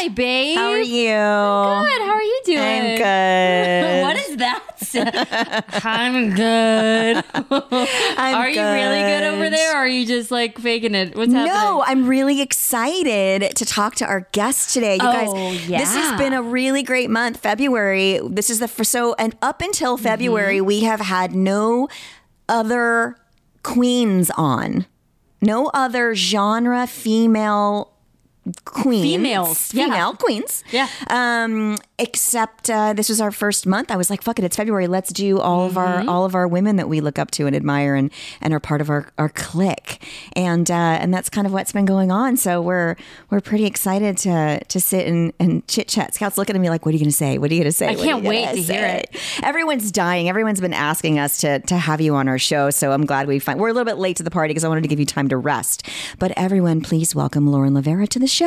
Hi, babe. How are you? I'm good. How are you doing? I'm good. What is that? I'm good. Are you really good over there, or are you just like faking it? What's happening? No, I'm really excited to talk to our guest today. You guys, yeah. This has been a really great month, February. This is the first, and up until February, we have had no other queens on. No other genre female queens. Female queens. Yeah. Except this was our first month. I was like, fuck it, it's February. Let's do all of our women that we look up to and admire and are part of our clique. And that's kind of what's been going on. So we're pretty excited to sit and chit chat. Scout's looking at me like, what are you gonna say? What are you gonna say? I can't wait to hear it. Everyone's dying. Everyone's been asking us to have you on our show. So I'm glad we're a little bit late to the party because I wanted to give you time to rest. But everyone, please welcome Lauren Lavera to the show. Yay!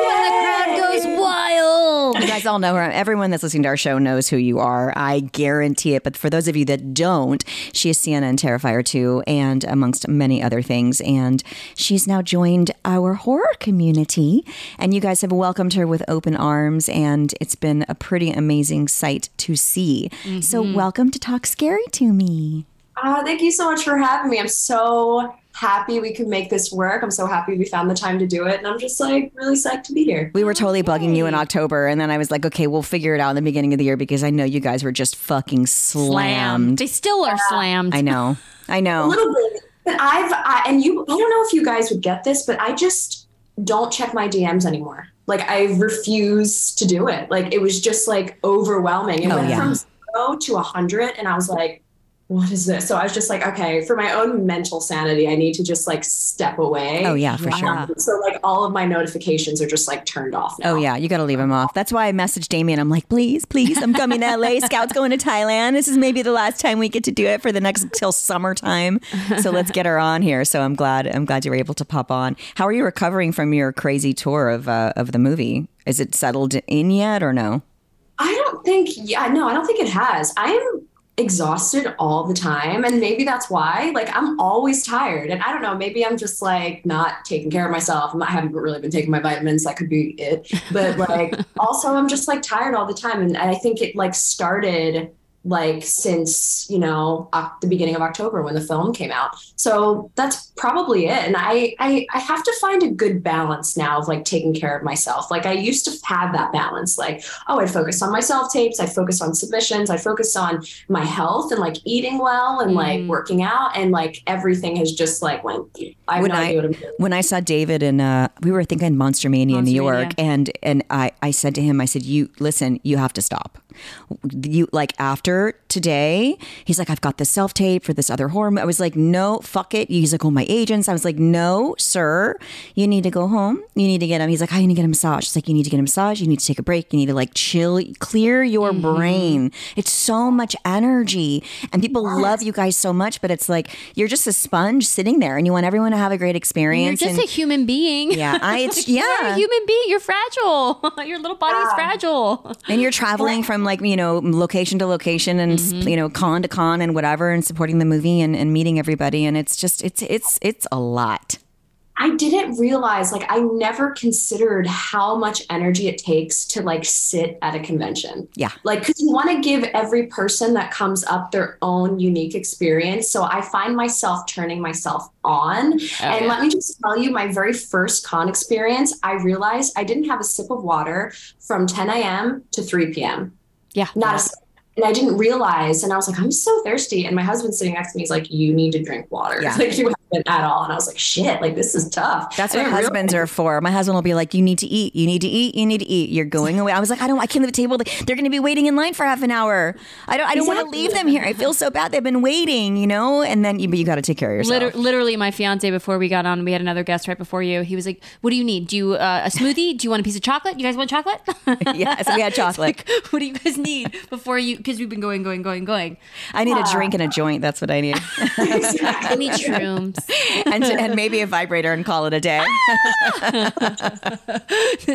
When the crowd goes wild. You guys all know her. Everyone that's listening to our show knows who you are. I guarantee it. But for those of you that don't, she is Sienna in Terrifier 2 and amongst many other things. And she's now joined our horror community. And you guys have welcomed her with open arms. And it's been a pretty amazing sight to see. Mm-hmm. So welcome to Talk Scary to Me. Thank you so much for having me. I'm so happy we could make this work. I'm so happy we found the time to do it. And I'm just like really psyched to be here. We were totally bugging you in October. And then I was like, okay, we'll figure it out in the beginning of the year because I know you guys were just fucking slammed. They still are slammed. I know. A little bit. But I don't know if you guys would get this, but I just don't check my DMs anymore. Like I refuse to do it. Like it was just like overwhelming. It went from 0 to 100. And I was like, what is this? So I was just like, okay, for my own mental sanity, I need to just like step away. Oh yeah, for sure. So like all of my notifications are just like turned off now. Oh yeah, you got to leave them off. That's why I messaged Damien. I'm like, please, I'm coming to LA. Scout's going to Thailand. This is maybe the last time we get to do it for the next till summertime. So let's get her on here. So I'm glad you were able to pop on. How are you recovering from your crazy tour of the movie? Is it settled in yet or no? I don't think it has. I am exhausted all the time, and maybe that's why like I'm always tired, and I don't know, maybe I'm just like not taking care of myself. I haven't really been taking my vitamins. That could be it. But like also I'm just like tired all the time, and I think it like started like since the beginning of October when the film came out, so that's probably it. And I have to find a good balance now of like taking care of myself. Like I used to have that balance, like I'd focus on my self-tapes, I'd focus on submissions, I'd focus on my health and like eating well and like working out, and like everything has just like went. When I saw David in we were thinking Monster Mania in New York, and I said to him, I said, you have to stop. You like after today, he's like, I've got this self tape for this other horror. I was like, no, fuck it. He's like, oh, my agents. I was like, no, sir, you need to go home. You need to get him. He's like, I need to get a massage. She's like, you need to get a massage. You need to take a break. You need to like chill, clear your brain. It's so much energy, and people love you guys so much, but it's like you're just a sponge sitting there, and you want everyone to have a great experience. You're just a human being. Yeah, you're a human being. You're fragile. Your little body's fragile, and you're traveling from like location to location and con to con and whatever, and supporting the movie and meeting everybody, and it's just it's a lot. I didn't realize, like, I never considered how much energy it takes to like sit at a convention. Yeah. Like, because you want to give every person that comes up their own unique experience. So I find myself turning myself on. Let me just tell you, my very first con experience, I realized I didn't have a sip of water from 10 a.m. to 3 p.m. Yeah. And I didn't realize, and I was like, I'm so thirsty. And my husband's sitting next to me. He's like, you need to drink water. Yeah. Like, you haven't at all. And I was like, shit, like, this is tough. That's what husbands are for. My husband will be like, you need to eat. You're going away. I was like, I can't leave the table. They're going to be waiting in line for half an hour. I don't want to leave them here. I feel so bad. They've been waiting, you know? And then you got to take care of yourself. Literally, my fiance, before we got on, we had another guest right before you. He was like, what do you need? Do you a smoothie? Do you want a piece of chocolate? You guys want chocolate? Yeah, so we had chocolate. It's like, what do you guys need before you... Because we've been going. I need a drink and a joint. That's what I need. I need shrooms. And maybe a vibrator and call it a day.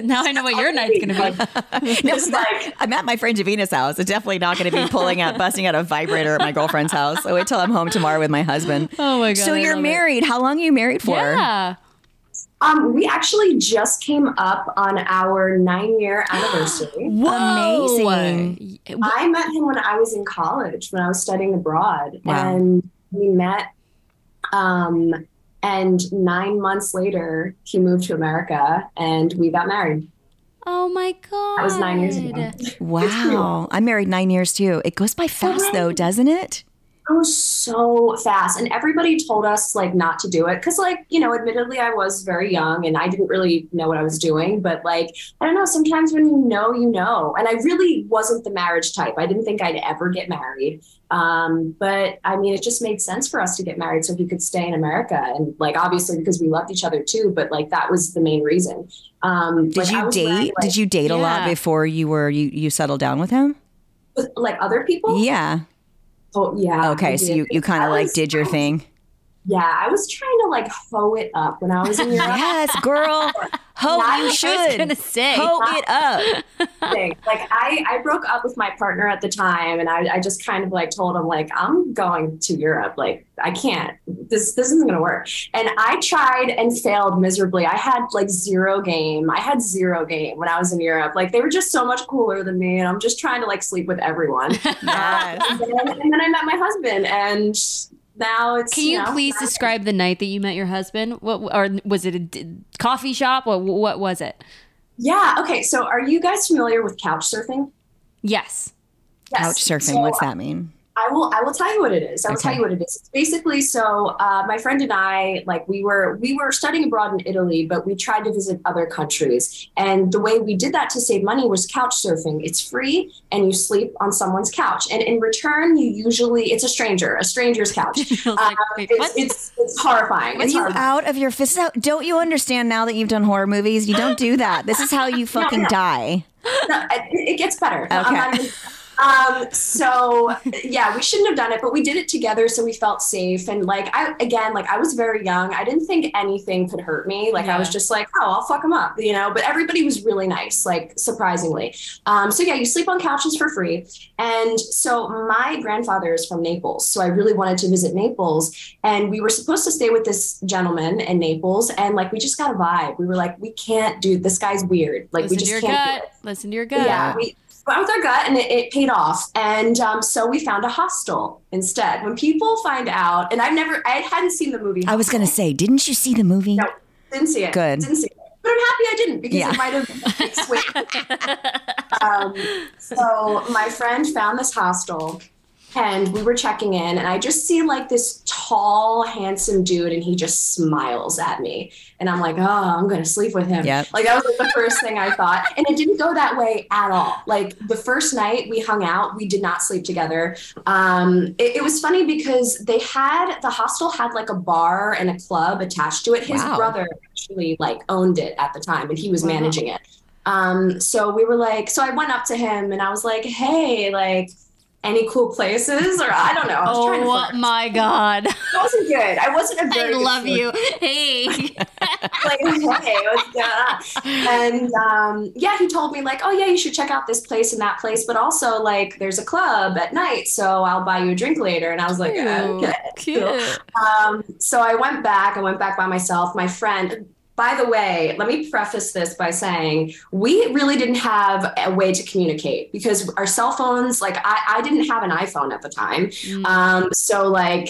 Now I know what your night's going to be. I'm at my friend Javina's house. I'm definitely not going to be busting out a vibrator at my girlfriend's house. I wait till I'm home tomorrow with my husband. Oh, my God. So you're married. How long are you married for? Yeah. We actually just came up on our 9-year anniversary. Whoa. Amazing. I met him when I was in college, when I was studying abroad. Wow. And we met, and 9 months later, he moved to America and we got married. Oh, my God. That was 9 years ago. Wow. I'm married 9 years, too. It goes by fast, though, doesn't it? Oh, so fast. And everybody told us like not to do it. Cause like, you know, admittedly I was very young and I didn't really know what I was doing, but like, I don't know, sometimes when you know, and I really wasn't the marriage type. I didn't think I'd ever get married. But I mean, it just made sense for us to get married so he could stay in America. And like, obviously because we loved each other too, but like, that was the main reason. Did you date a lot before you settled down with him? With, like other people? Yeah. Oh yeah. Okay, so you kind of like did your thing. Yeah, I was trying to like hoe it up when I was in Europe. Yes, girl, hoe you should. I was gonna say, hoe it up. Like I broke up with my partner at the time, and I just kind of like told him like I'm going to Europe. Like I can't. This isn't gonna work. And I tried and failed miserably. I had like zero game. when I was in Europe. Like they were just so much cooler than me, and I'm just trying to like sleep with everyone. Yes. And then I met my husband and. Now it's, can you please describe the night that you met your husband? What, or was it a coffee shop? What was it? Yeah. Okay. So are you guys familiar with couch surfing? Yes. Couch surfing. So, what's that mean? I will tell you what it is. It's basically, so my friend and I, like we were studying abroad in Italy, but we tried to visit other countries. And the way we did that to save money was couch surfing. It's free and you sleep on someone's couch. And in return, you usually, it's a stranger's couch. Like, wait, it's horrifying. Out of your fist? Don't you understand now that you've done horror movies? You don't do that. This is how you fucking die. No, it gets better. Okay. I'm not even, so yeah, we shouldn't have done it, but we did it together. So we felt safe. And like, I was very young. I didn't think anything could hurt me. Like I was just like, oh, I'll fuck them up, you know, but everybody was really nice, like surprisingly. So yeah, you sleep on couches for free. And so my grandfather is from Naples. So I really wanted to visit Naples, and we were supposed to stay with this gentleman in Naples. And like, we just got a vibe. We were like, we can't do this. Guy's weird. Like listen we just can't do it. Listen to your gut. Yeah. Went with our gut, and it paid off. And so we found a hostel instead. When people find out, and I hadn't seen the movie. I was going to say, didn't you see the movie? No, didn't see it. Good. Didn't see it. But I'm happy I didn't, because it might have been a big swing. So my friend found this hostel. And we were checking in, and I just see like this tall, handsome dude, and he just smiles at me. And I'm like, oh, I'm going to sleep with him. Yep. Like that was like, the first thing I thought. And it didn't go that way at all. Like the first night we hung out, we did not sleep together. It was funny because the hostel had like a bar and a club attached to it. His brother actually like owned it at the time, and he was managing it. So we were like, so I went up to him and I was like, hey, like, any cool places? Or I don't know. I was trying to flirt. My God. It wasn't good. I wasn't a very I love good you. Hey. Like, hey, what's going on? And yeah, he told me like, oh yeah, you should check out this place and that place. But also like there's a club at night. So I'll buy you a drink later. And I was like, okay. Cute. So I went back by myself. My friend, By the way, let me preface this by saying we really didn't have a way to communicate because our cell phones, like I didn't have an iPhone at the time. So like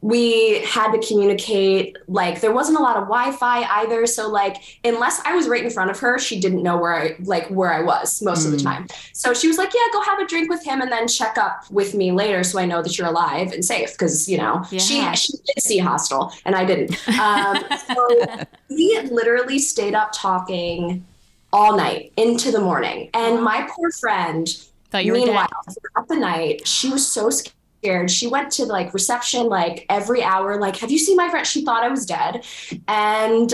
we had to communicate, like there wasn't a lot of Wi-Fi either. So like, unless I was right in front of her, she didn't know where I was most of the time. So she was like, yeah, go have a drink with him and then check up with me later. So I know that you're alive and safe. Cause you know, she did see Hostel and I didn't. So we literally stayed up talking all night into the morning. And my poor friend, meanwhile, throughout the night, she was so scared. She went to like reception, like every hour, like, have you seen my friend? She thought I was dead. And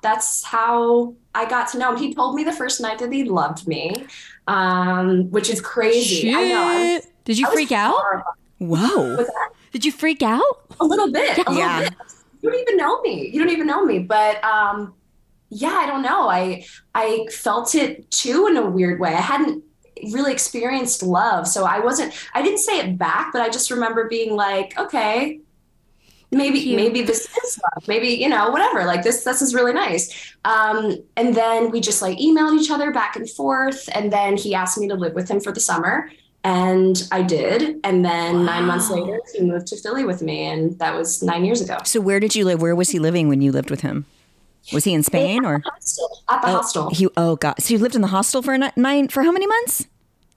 that's how I got to know him. He told me the first night that he loved me, which is crazy. Shit. I know. Did you freak out? Horrible. Whoa. Did you freak out? A little bit. A little bit. You don't even know me. But I don't know. I felt it too in a weird way. I hadn't really experienced love. So I didn't say it back, but I just remember being like, okay, maybe this is love. Maybe, whatever. Like this is really nice. And then we just like emailed each other back and forth. And then he asked me to live with him for the summer. And I did. And then 9 months later, he moved to Philly with me. And that was 9 years ago. So where did you live? Where was he living when you lived with him? Was he in Spain or? At the hostel. So you lived in the hostel for for how many months?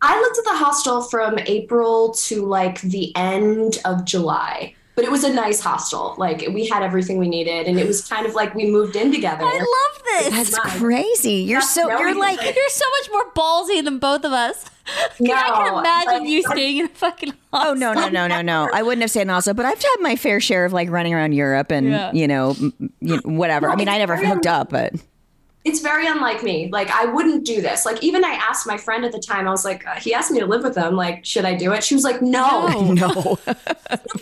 I lived at the hostel from April to like the end of July. But it was a nice hostel. Like we had everything we needed. And it was kind of like we moved in together. I love this. That's crazy. You're so much more ballsy than both of us. I can imagine you staying in a fucking hostel. Oh, no. I wouldn't have stayed in a hostel, but I've had my fair share of like running around Europe and, whatever. Well, I mean, I never hooked up, but. It's very unlike me. Like, I wouldn't do this. Like, even I asked my friend at the time, I was like, he asked me to live with him. Like, should I do it? She was like, no.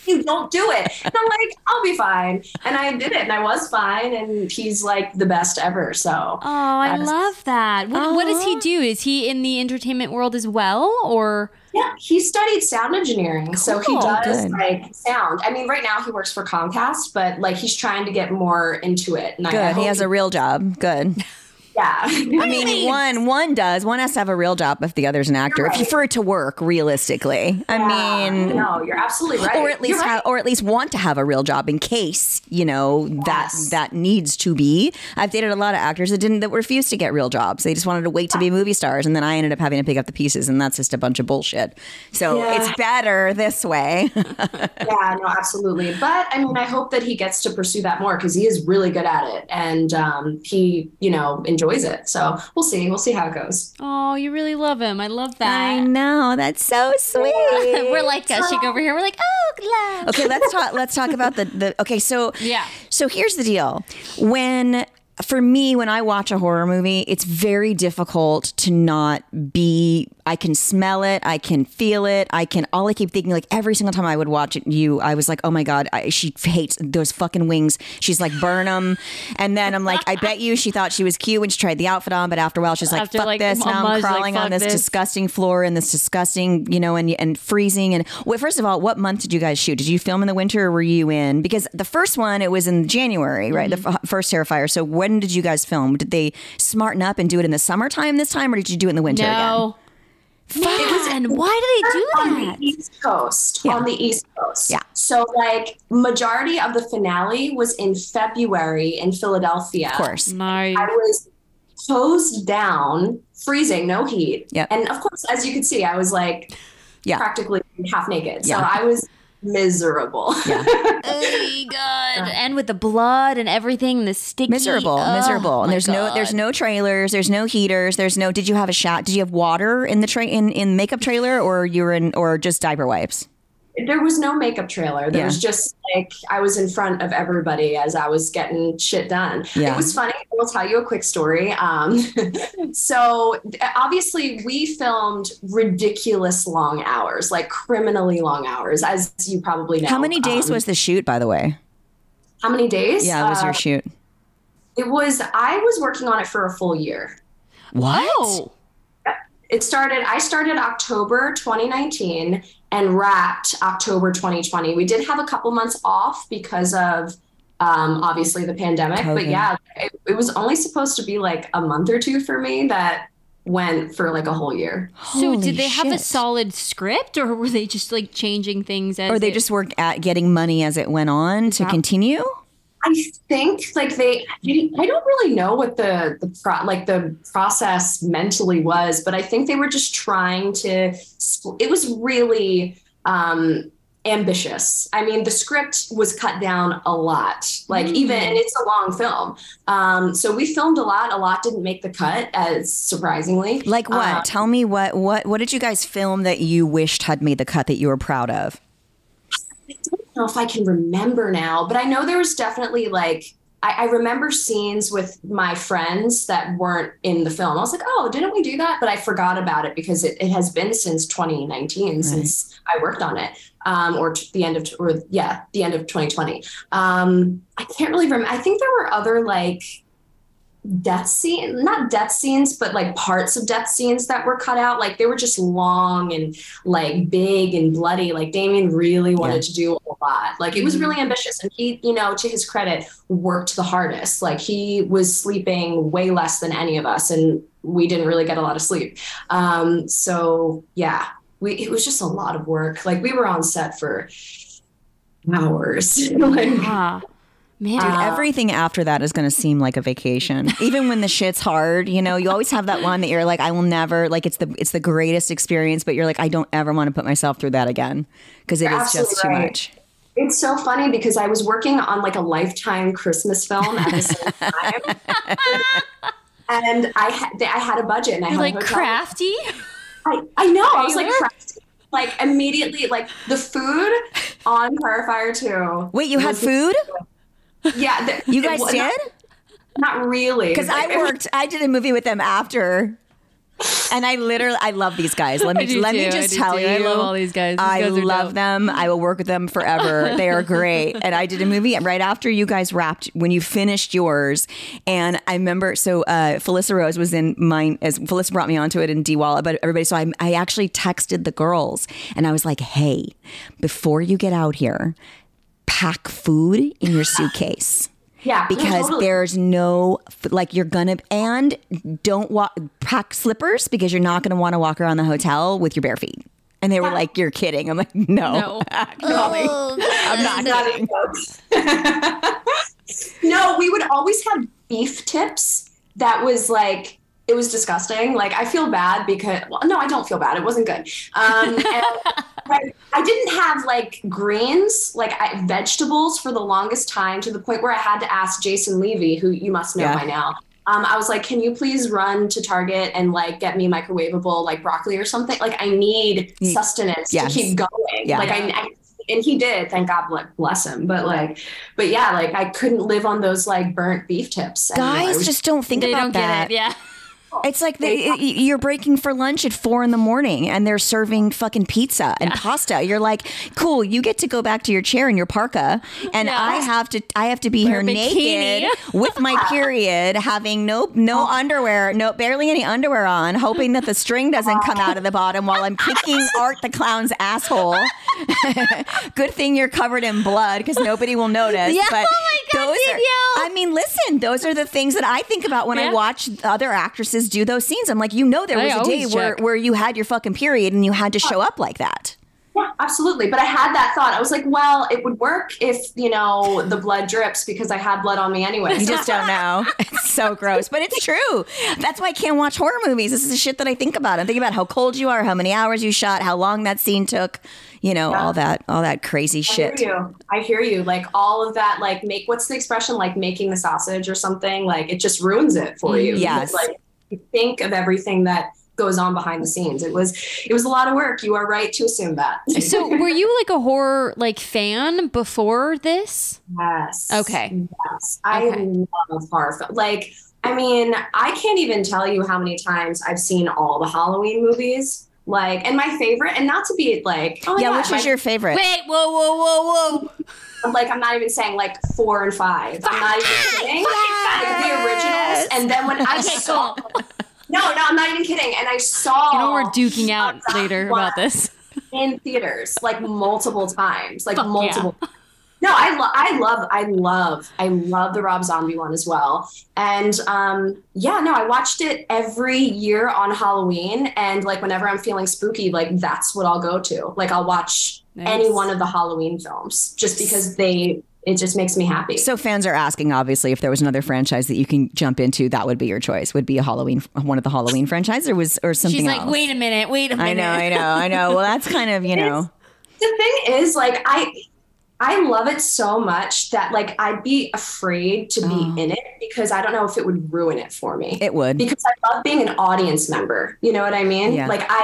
You don't do it. And I'm like, I'll be fine. And I did it and I was fine. And he's like the best ever. So. Oh, I love that. What does he do? Is he in the entertainment world as well? Or. Yeah, he studied sound engineering. Cool. So he does like sound. I mean, right now he works for Comcast, but like he's trying to get more into it. And good. He has a real job. Good. Yeah. I mean, one has to have a real job if the other's an actor, right. For it to work realistically. Yeah, I mean, no, you're absolutely right. Or at least want to have a real job in case, that needs to be. I've dated a lot of actors that refused to get real jobs. They just wanted to wait to be movie stars. And then I ended up having to pick up the pieces, and that's just a bunch of bullshit. So it's better this way. Absolutely. But I mean, I hope that he gets to pursue that more because he is really good at it. And he, enjoys it. So we'll see how it goes. Oh, you really love him. I love that. I know. That's so sweet. We're like gushing over here. We're like, oh, love. Okay, let's talk about the okay, so yeah. So here's the deal. For me, when I watch a horror movie, it's very difficult to not be, I can smell it, I can feel it, all I keep thinking, like every single time I would watch it, I was like, oh my God, she hates those fucking wings. She's like, burn them. And then I'm like, I bet you she thought she was cute when she tried the outfit on, but after a while she's like, fuck this, now I'm crawling on this disgusting floor and this disgusting, and freezing. And well, first of all, what month did you guys shoot? Did you film in the winter or were you in? Because the first one, it was in January, right? Mm-hmm. The first Terrifier. So when did you guys film? Did they smarten up and do it in the summertime this time, or did you do it in the winter again? Man, why do they do that? On the East Coast. Yeah. So like majority of the finale was in February in Philadelphia. Of course. Nice. I was hosed down, freezing, no heat. Yep. And of course, as you could see, I was like practically half naked. Yeah. So I was miserable. Yeah. Oh God. And with the blood and everything, and the sticky. Miserable. And there's no trailers, there's no heaters, did you have a shot? Did you have water in the in makeup trailer or just diaper wipes? There was no makeup trailer. There was just like, I was in front of everybody as I was getting shit done. Yeah. It was funny. I will tell you a quick story. So obviously we filmed ridiculous long hours, like criminally long hours, as you probably know. How many days was the shoot, by the way? How many days? Yeah, it was your shoot. I was working on it for a full year. What? Oh. I started October 2019 and wrapped October 2020. We did have a couple months off because of obviously the pandemic, COVID. But yeah, it was only supposed to be like a month or two for me that went for like a whole year. So did they have a solid script, or were they just like changing things as, or they just worked at getting money as it went on to continue? I think like I don't really know what the process mentally was, but I think they were just trying to, it was really ambitious. I mean, the script was cut down a lot, like even, and it's a long film. So we filmed a lot didn't make the cut, as surprisingly. Like what? Tell me what did you guys film that you wished had made the cut that you were proud of? I don't know if I can remember now, but I know there was definitely like, I remember scenes with my friends that weren't in the film. I was like, oh, didn't we do that? But I forgot about it because it has been since 2019, right, since I worked on it, the end of 2020. I can't really remember. I think there were other like not death scenes, but like parts of death scenes that were cut out. Like they were just long and like big and bloody. Like Damien really wanted to do a lot. Like it was really ambitious, and he, you know, to his credit, worked the hardest. Like he was sleeping way less than any of us, and we didn't really get a lot of sleep. So yeah, it was just a lot of work. Like we were on set for hours. Man. Dude, everything after that is going to seem like a vacation. Even when the shit's hard, you know, you always have that one that you're like, I will never, like, it's the greatest experience, but you're like, I don't ever want to put myself through that again, because it is just too much. It's so funny because I was working on like a Lifetime Christmas film at the same time. And I had a budget, and I had like crafty. I know. I was like crafty. Like immediately, like the food on Terrifier 2. Wait, you had food? Yeah. You guys did? Not really. Because I did a movie with them after. And I love these guys. Let me just tell you. I love all these guys. I love them. I will work with them forever. They are great. And I did a movie right after you guys wrapped, when you finished yours. And I remember, so Felissa Rose was in mine, as Felissa brought me onto it in D-Wall, but everybody. So I actually texted the girls and I was like, hey, before you get out here, pack food in your suitcase. Yeah, because there's no, like, you're gonna, and don't pack slippers, because you're not gonna want to walk around the hotel with your bare feet. And they were like, "You're kidding." I'm like, "No, actually, I'm not kidding." No, we would always have beef tips. That was like, it was disgusting. Like, I feel bad because, well, no, I don't feel bad. It wasn't good. And I didn't have like greens, like vegetables for the longest time, to the point where I had to ask Jason Levy, who you must know by now. I was like, can you please run to Target and like get me microwavable, like broccoli or something? Like I need sustenance to keep going. Yeah. Like and he did, thank God, like, bless him. But yeah, like I couldn't live on those like burnt beef tips. Guys just don't think about that. Get it. Yeah. It's like you're breaking for lunch at 4 a.m. and they're serving fucking pizza and pasta. You're like, cool, you get to go back to your chair in your parka, and I have to be here naked with my period, having no underwear, barely any underwear on, hoping that the string doesn't come out of the bottom while I'm kicking Art the Clown's asshole. Good thing you're covered in blood, because nobody will notice. Yeah, but oh my God, those are the things that I think about when I watch other actresses do those scenes. I'm like, you know, there was a day where you had your fucking period and you had to show up like that. Yeah, absolutely. But I had that thought. I was like, well, it would work if, you know, the blood drips, because I had blood on me anyway. You just don't know. It's so gross, but it's true. That's why I can't watch horror movies. This is the shit that I think about. I'm thinking about how cold you are, how many hours you shot, how long that scene took, you know, all that crazy shit. I hear you. Like all of that, like what's the expression? Like making the sausage or something. Like it just ruins it for you. Yes. Because, like, you think of everything that goes on behind the scenes. It was a lot of work. You are right to assume that. So were you like a horror like fan before this? Yes. Okay. Yes. I love horror. Like, I mean, I can't even tell you how many times I've seen all the Halloween movies. Like, and my favorite, and not to be like, oh my God, which is your favorite? Wait, whoa. Like, I'm not even saying like 4 and 5. I'm not even saying the originals. And then when I saw No, I'm not even kidding. And I saw... You know, we're duking out later about this. In theaters, like multiple times. Like multiple times. No, I love the Rob Zombie one as well. And I watched it every year on Halloween. And like whenever I'm feeling spooky, like that's what I'll go to. Like I'll watch any one of the Halloween films just because it just makes me happy. So fans are asking, obviously, if there was another franchise that you can jump into, that would be your choice. Would be a Halloween, one of the Halloween franchises, or something else. She's like, wait a minute. I know. Well, that's kind of, you know. The thing is, like, I love it so much that, like, I'd be afraid to be in it because I don't know if it would ruin it for me. It would. Because I love being an audience member. You know what I mean? Yeah. Like, I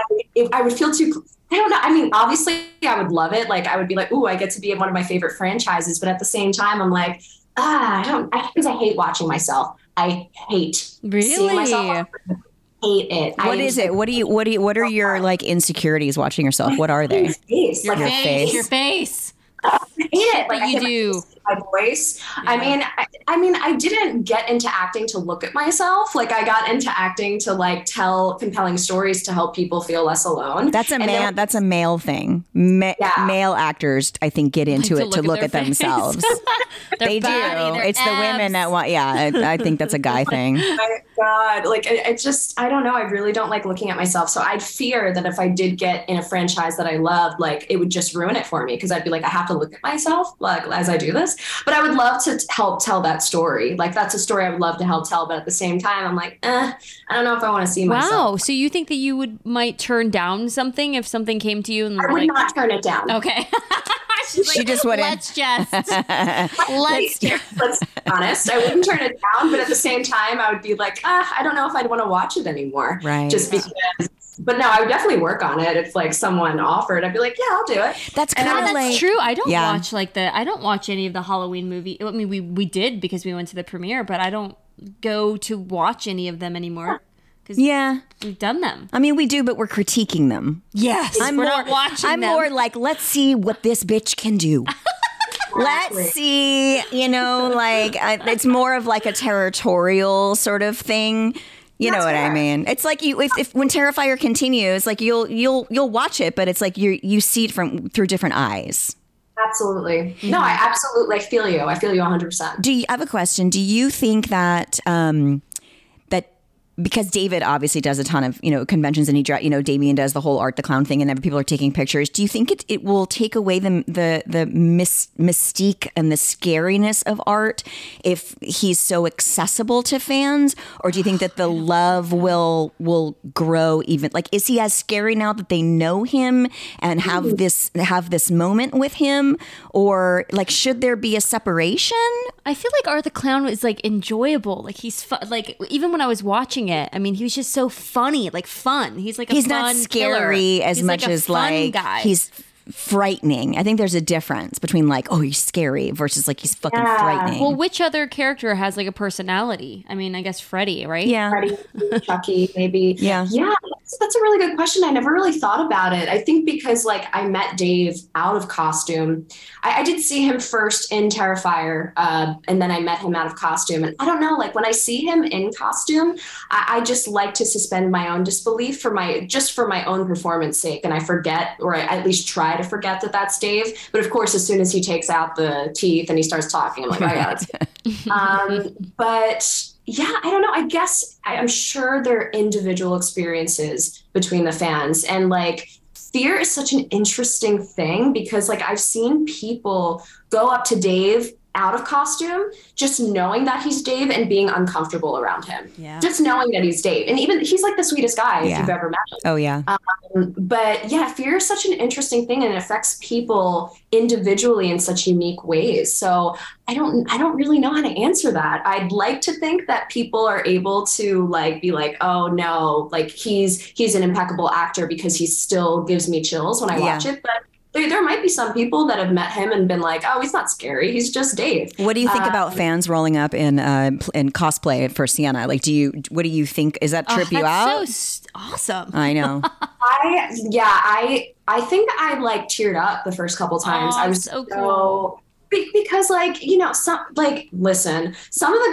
would feel too... I don't know. I mean, obviously, I would love it. Like, I would be like, ooh, I get to be in one of my favorite franchises. But at the same time, I'm like, because I hate watching myself. I hate seeing myself. Hate it. What is it? What are your, like, insecurities watching yourself? What are they? Your face. It. Like you do my voice. Yeah. I mean, I didn't get into acting to look at myself. Like I got into acting to like tell compelling stories to help people feel less alone. That's a male thing. Male actors, I think, get into like to look at themselves. They do. It's abs. The women that want. Yeah, I think that's a guy thing. Oh my God, like it just, I don't know. I really don't like looking at myself. So I'd fear that if I did get in a franchise that I loved, like it would just ruin it for me because I'd be like, I have to look at myself like as I do this. But I would love to help tell that story. Like that's a story I would love to help tell. But at the same time, I'm like, I don't know if I want to see myself. Wow. So you think that you might turn down something if something came to you? And I would not turn it down. Okay. She just wouldn't. Let's be honest. I wouldn't turn it down. But at the same time, I would be like, I don't know if I'd want to watch it anymore. Right. Just because. But no, I would definitely work on it. If like someone offered, I'd be like, yeah, I'll do it. That's kind of like true. I don't watch I don't watch any of the Halloween movie. I mean, we did because we went to the premiere, but I don't go to watch any of them anymore. Cause we've done them. I mean, we do, but we're critiquing them. Yes, I'm more like, let's see what this bitch can do. Let's see, you know, like it's more of like a territorial sort of thing. You know what I mean? It's like you if when Terrifier continues, like you'll watch it, but it's like you see it through different eyes. Absolutely. Mm-hmm. No, I absolutely feel you. I feel you 100%. I have a question? Do you think that because David obviously does a ton of, you know, conventions, and he Damien does the whole Art the Clown thing, and every people are taking pictures. Do you think it will take away the mystique and the scariness of art if he's so accessible to fans, or do you think that the love will grow even? Like, is he as scary now that they know him and have this moment with him, or like should there be a separation? I feel like Art the Clown is like enjoyable. Like he's like even when I was watching it, I mean, he was just so funny, like fun. He's like he's not scary as much as like he's frightening. I think there's a difference between like, oh, he's scary versus like he's fucking frightening. Well, which other character has like a personality? I mean, I guess Freddy, right? Yeah, Freddy, Chucky, maybe. Yeah. That's a really good question. I never really thought about it. I think because like I met Dave out of costume. I did see him first in Terrifier. And then I met him out of costume. And I don't know, like when I see him in costume, I just like to suspend my own disbelief for my own performance sake. And I forget, or I at least try to forget that that's Dave. But of course, as soon as he takes out the teeth and he starts talking, I'm like, oh yeah, that's Dave. But yeah, I don't know. I guess I'm sure there are individual experiences between the fans. And like fear is such an interesting thing because like I've seen people go up to Dave out of costume, just knowing that he's Dave and being uncomfortable around him. Yeah. Just knowing that he's Dave. And even he's like the sweetest guy if you've ever met him. Oh, yeah. But yeah, fear is such an interesting thing and it affects people individually in such unique ways. So I don't really know how to answer that. I'd like to think that people are able to like be like, oh no, like he's an impeccable actor because he still gives me chills when I watch it. But there might be some people that have met him and been like, oh, he's not scary. He's just Dave. What do you think about fans rolling up in cosplay for Sienna? Like, what do you think? Is that trip you out? That's so awesome. I know. I think I like teared up the first couple times. Oh, I was so cool. Because, like, you know, some of the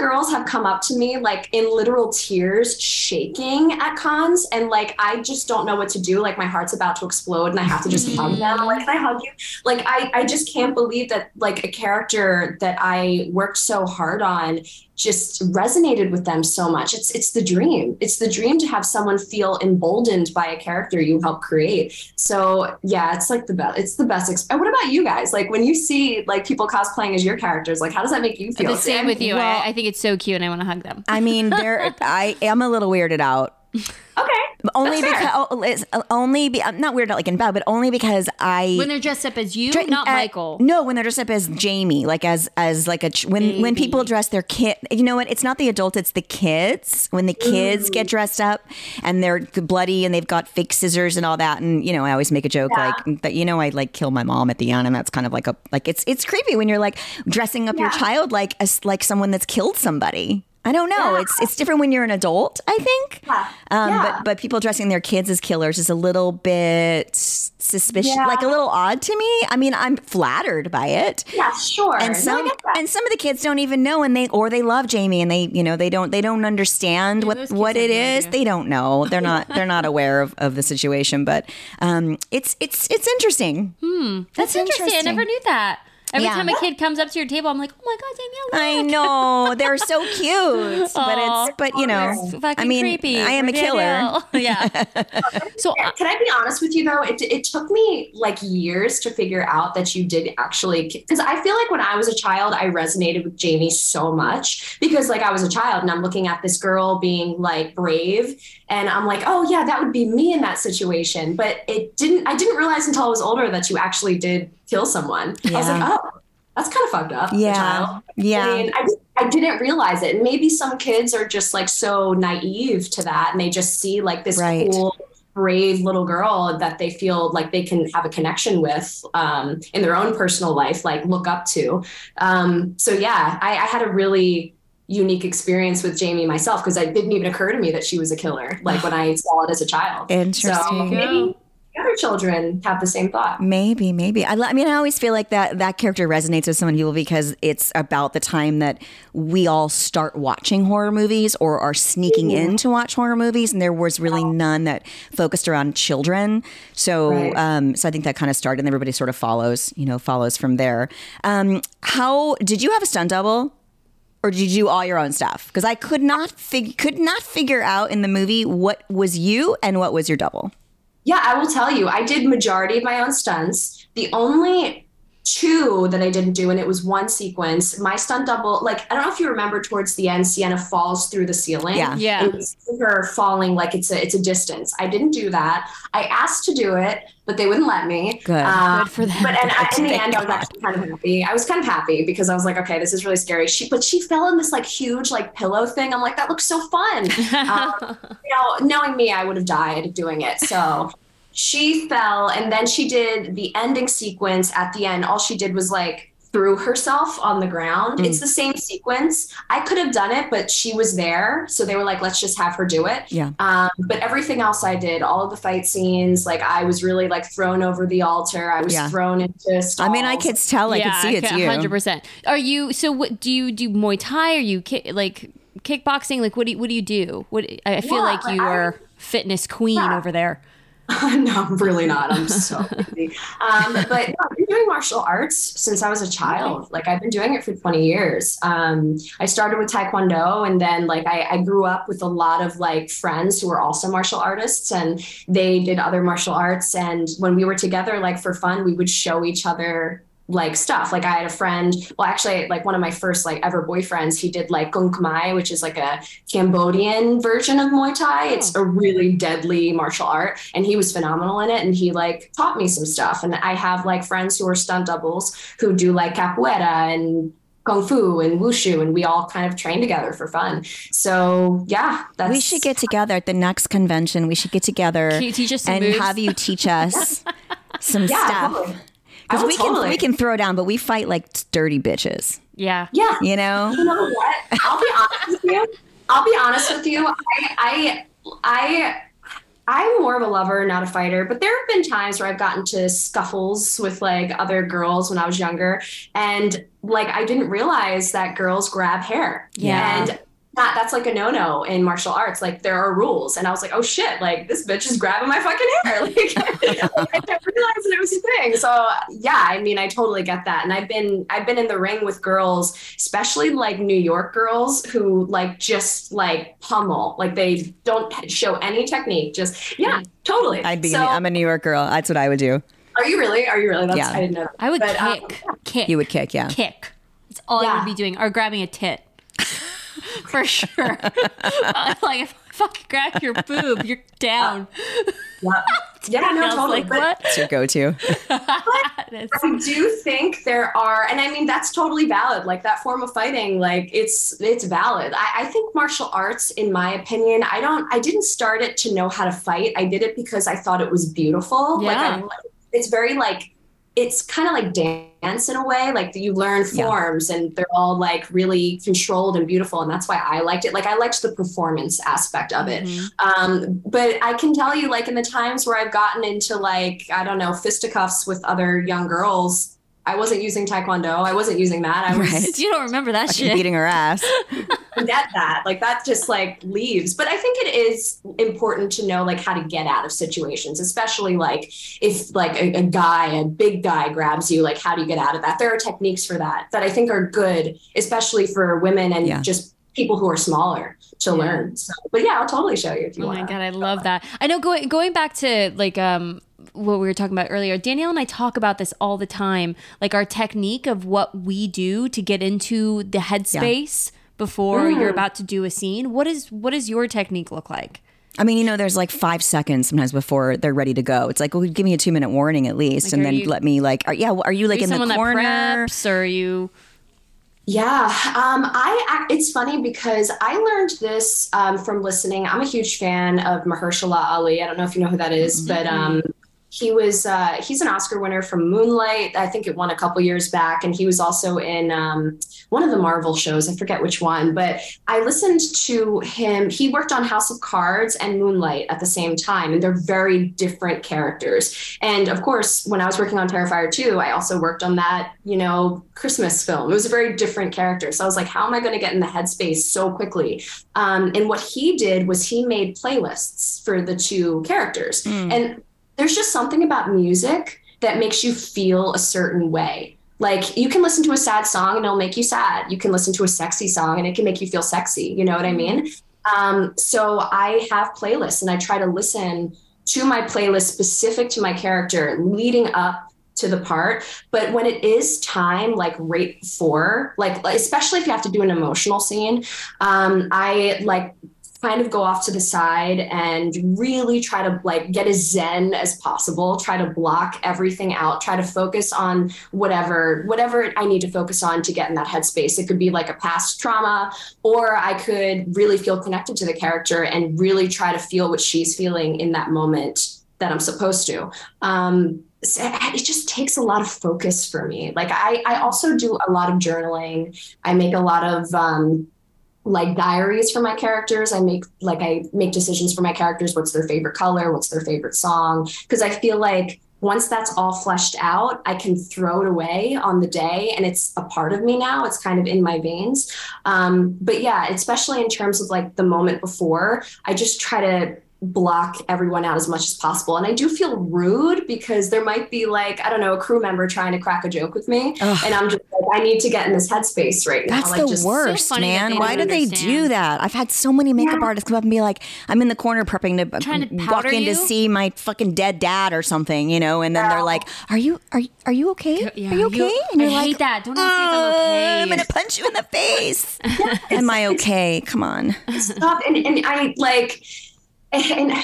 girls have come up to me, like, in literal tears, shaking at cons. And, like, I just don't know what to do. Like, my heart's about to explode and I have to just hug them. Like, can I hug you? Like, I just can't believe that, like, a character that I worked so hard on just resonated with them so much. It's the dream. It's the dream to have someone feel emboldened by a character you helped create. So yeah, it's like the best. It's the best. What about you guys? Like, when you see, like, people cosplaying as your characters, like, how does that make you feel? The same with you. Well, I think it's so cute and I want to hug them. I mean, I am a little weirded out. Okay. Not weird out like in bed, but only because when they're dressed up as you, not Michael. No, when they're dressed up as Jamie, like as like when people dress their kid, you know what? It's not the adults, it's the kids. When the kids get dressed up and they're bloody and they've got fake scissors and all that, and you know, I always make a joke like that. You know, I like kill my mom at the end, and that's kind of like it's creepy when you're like dressing up your child like someone that's killed somebody. I don't know. Yeah. It's different when you're an adult, I think. Yeah. But people dressing their kids as killers is a little bit suspicious, like a little odd to me. I mean, I'm flattered by it. Yeah, sure. And some of the kids don't even know, and they love Jamie, and they don't understand what it is. They don't know. They're not aware of the situation. But it's interesting. That's interesting. I never knew that. Every time a kid comes up to your table, I'm like, oh my God, Danielle, look. I know. They're so cute. But you know, I mean, creepy. I am a killer. Yeah. So can I be honest with you though? It took me like years to figure out that you did actually, because I feel like when I was a child, I resonated with Jamie so much because like I was a child and I'm looking at this girl being like brave and I'm like, oh yeah, that would be me in that situation. But I didn't realize until I was older that you actually did kill someone. Yeah. I was like, oh, that's kind of fucked up. Yeah. Yeah. I mean, I didn't realize it. And maybe some kids are just like so naive to that and they just see like this cool, brave little girl that they feel like they can have a connection with in their own personal life, like look up to. So yeah, I had a really unique experience with Jamie myself because it didn't even occur to me that she was a killer, like when I saw it as a child. Interesting. So maybe other children have the same thought. Maybe. I always feel like that character resonates with so many people because it's about the time that we all start watching horror movies or are sneaking in to watch horror movies, and there was really none that focused around children. So, so I think that kind of started, and everybody sort of follows from there. How did you have a stunt double? Or did you do all your own stuff? Because I could not figure out in the movie what was you and what was your double. Yeah, I will tell you, I did majority of my own stunts. The only two that I didn't do, and it was one sequence, my stunt double, like, I don't know if you remember towards the end, Sienna falls through the ceiling. Yeah. Yeah. And you see her falling like it's a distance. I didn't do that. I asked to do it, but they wouldn't let me. Good. Good for them. But in the end, I was actually kind of happy. I was kind of happy because I was like, okay, this is really scary. She fell in this like huge like pillow thing. I'm like, that looks so fun. You know, knowing me, I would have died doing it. So she fell, and then she did the ending sequence at the end. All she did was like threw herself on the ground. It's the same sequence. I could have done it, but she was there. So they were like, let's just have her do it. Yeah. But everything else I did, all of the fight scenes, like I was really like thrown over the altar. I was thrown into stalls. I mean, I could tell, I could see it's you. 100%. Are you, so what do you do? Muay Thai? Are you kickboxing? Like, what do you do? I feel like you are fitness queen over there. No, I'm really not. I'm so busy. But no, I've been doing martial arts since I was a child. Like I've been doing it for 20 years. I started with Taekwondo, and then like I grew up with a lot of like friends who were also martial artists, and they did other martial arts. And when we were together, like for fun, we would show each other like stuff. Like I had a friend, well, actually like one of my first like ever boyfriends, he did like Kung Mai, which is like a Cambodian version of Muay Thai. It's a really deadly martial art. And he was phenomenal in it. And he like taught me some stuff. And I have like friends who are stunt doubles who do like Capoeira and Kung Fu and Wushu, and we all kind of train together for fun. So yeah, we should get together at the next convention. We should get together and have you teach us some stuff. Totally. Because we can throw down, but we fight like dirty bitches. Yeah. Yeah. You know? You know what? I'll be honest with you. I I'm more of a lover, not a fighter, but there have been times where I've gotten to scuffles with like other girls when I was younger. And like, I didn't realize that girls grab hair. Yeah. And that's like a no-no in martial arts. Like there are rules. And I was like, oh shit, like this bitch is grabbing my fucking hair. Like I didn't realize that it was a thing. So yeah, I mean, I totally get that. And I've been in the ring with girls, especially like New York girls who like, just like pummel, like they don't show any technique. Just yeah, totally. I'm a New York girl. That's what I would do. Are you really? That's, yeah. I didn't know that. I would kick. You would kick. Yeah. Kick. It's all I would be doing, or grabbing a tit. For sure. Like if I fucking grab your boob, you're down. Yeah, no, totally. Like, what? It's your go-to. I do think there are, and I mean, that's totally valid. Like that form of fighting, like it's valid. I think martial arts, in my opinion, I didn't start it to know how to fight. I did it because I thought it was beautiful. Yeah. It's very like, it's kind of like dance in a way, like you learn forms and they're all like really controlled and beautiful. And that's why I liked it. Like I liked the performance aspect of it. Mm-hmm. But I can tell you like in the times where I've gotten into like, I don't know, fisticuffs with other young girls, I wasn't using Taekwondo. I wasn't using that. I was You don't remember that like shit. Beating her ass. Forget that. Like that just like leaves. But I think it is important to know like how to get out of situations, especially like if like a big guy grabs you, like how do you get out of that? There are techniques for that I think are good, especially for women and just people who are smaller to learn. So, but yeah, I'll totally show you if you want. Oh my God, I love that. I know going back to like, what we were talking about earlier, Danielle and I talk about this all the time, like our technique of what we do to get into the headspace before you're about to do a scene. What does your technique look like? I mean, you know, there's like 5 seconds sometimes before they're ready to go. It's like, well, give me a 2-minute warning at least. Like, and then let me like, are you like in the corner? That preps, or are you... Yeah. It's funny because I learned this from listening. I'm a huge fan of Mahershala Ali. I don't know if you know who that is, but he was he's an Oscar winner from Moonlight. I think it won a couple years back. And he was also in one of the Marvel shows. I forget which one, but I listened to him. He worked on House of Cards and Moonlight at the same time. And they're very different characters. And of course, when I was working on Terrifier 2, I also worked on that, you know, Christmas film. It was a very different character. So I was like, how am I going to get in the headspace so quickly? And what he did was he made playlists for the two characters. And there's just something about music that makes you feel a certain way. Like you can listen to a sad song and it'll make you sad. You can listen to a sexy song and it can make you feel sexy. You know what I mean? So I have playlists and I try to listen to my playlist specific to my character leading up to the part. But when it is time, like right before, like especially if you have to do an emotional scene, I like kind of go off to the side and really try to like get as zen as possible, try to block everything out, try to focus on whatever I need to focus on to get in that headspace. It could be like a past trauma, or I could really feel connected to the character and really try to feel what she's feeling in that moment that I'm supposed to. So it just takes a lot of focus for me. Like I also do a lot of journaling. I make a lot of, like diaries for my characters. I make decisions for my characters. What's their favorite color? What's their favorite song? Because I feel like once that's all fleshed out, I can throw it away on the day and it's a part of me now. It's kind of in my veins. But yeah, especially in terms of like the moment before, I just try to block everyone out as much as possible. And I do feel rude because there might be like, I don't know, a crew member trying to crack a joke with me. Ugh. And I'm just like, I need to get in this headspace right now. That's like, the worst, so man. Why do they do that? I've had so many makeup artists come up and be like, I'm in the corner prepping to walk in to see my fucking dead dad or something, you know? And then they're like, are you okay? Are you okay? And you're like, I hate that. Don't say I'm okay. I'm going to punch you in the face. Am I okay? Come on. Stop. And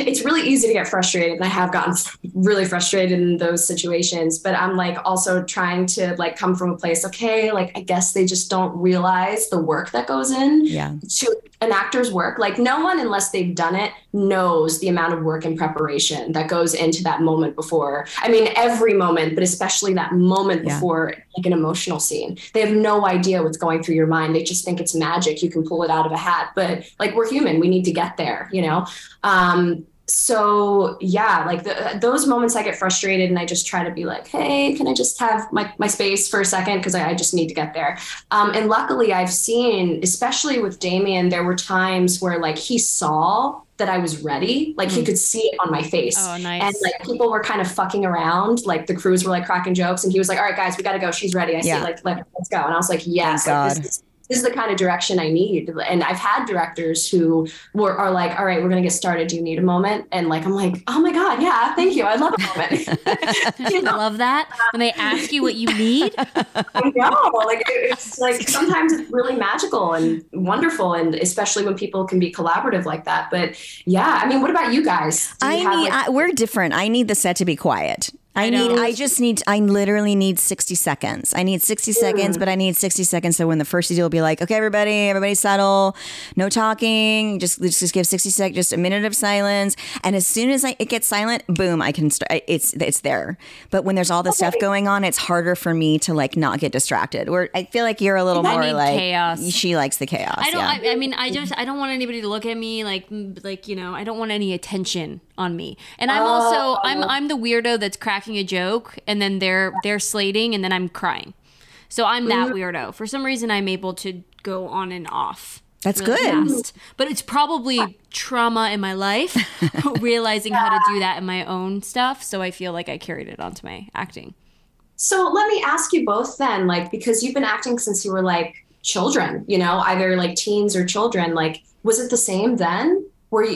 it's really easy to get frustrated. And I have gotten really frustrated in those situations, but I'm like also trying to like come from a place, okay, like, I guess they just don't realize the work that goes in to an actor's work. Like no one, unless they've done it, knows the amount of work and preparation that goes into that moment before. I mean, every moment, but especially that moment before like an emotional scene, they have no idea what's going through your mind. They just think it's magic. You can pull it out of a hat, but like, we're human. We need to get there, you know? So yeah, like those moments I get frustrated and I just try to be like, hey, can I just have my space for a second? Because I just need to get there. And luckily I've seen, especially with Damien, there were times where like he saw that I was ready, like he could see it on my face. Oh, nice. And like people were kind of fucking around, like the crews were like cracking jokes and he was like, all right, guys, we got to go. She's ready. I see, like, let's go. And I was like, yes, like, this is the kind of direction I need. And I've had directors who are like, all right, we're going to get started. Do you need a moment? And like, I'm like, oh my God. Yeah. Thank you. I love a moment. You know? I love that. When they ask you what you need. I know. Like, it's like, sometimes it's really magical and wonderful. And especially when people can be collaborative like that. But yeah, I mean, what about you guys? We're different. I need the set to be quiet. I literally need 60 seconds. I need 60 seconds, but I need 60 seconds. So when the first deal will be like, okay, everybody settle, no talking, just give 60 seconds, just a minute of silence. And as soon as it gets silent, boom, I can start. It's there. But when there's all this stuff going on, it's harder for me to like not get distracted. Where I feel like you're a little more like chaos. She likes the chaos. I don't want anybody to look at me like, you know, I don't want any attention on me. And I'm also, I'm the weirdo that's cracking a joke and then they're slating and then I'm crying. So I'm that weirdo. For some reason, I'm able to go on and off. That's really good. Fast. But it's probably trauma in my life, realizing how to do that in my own stuff. So I feel like I carried it onto my acting. So let me ask you both then, like, because you've been acting since you were like children, you know, either like teens or children, like, was it the same then? Was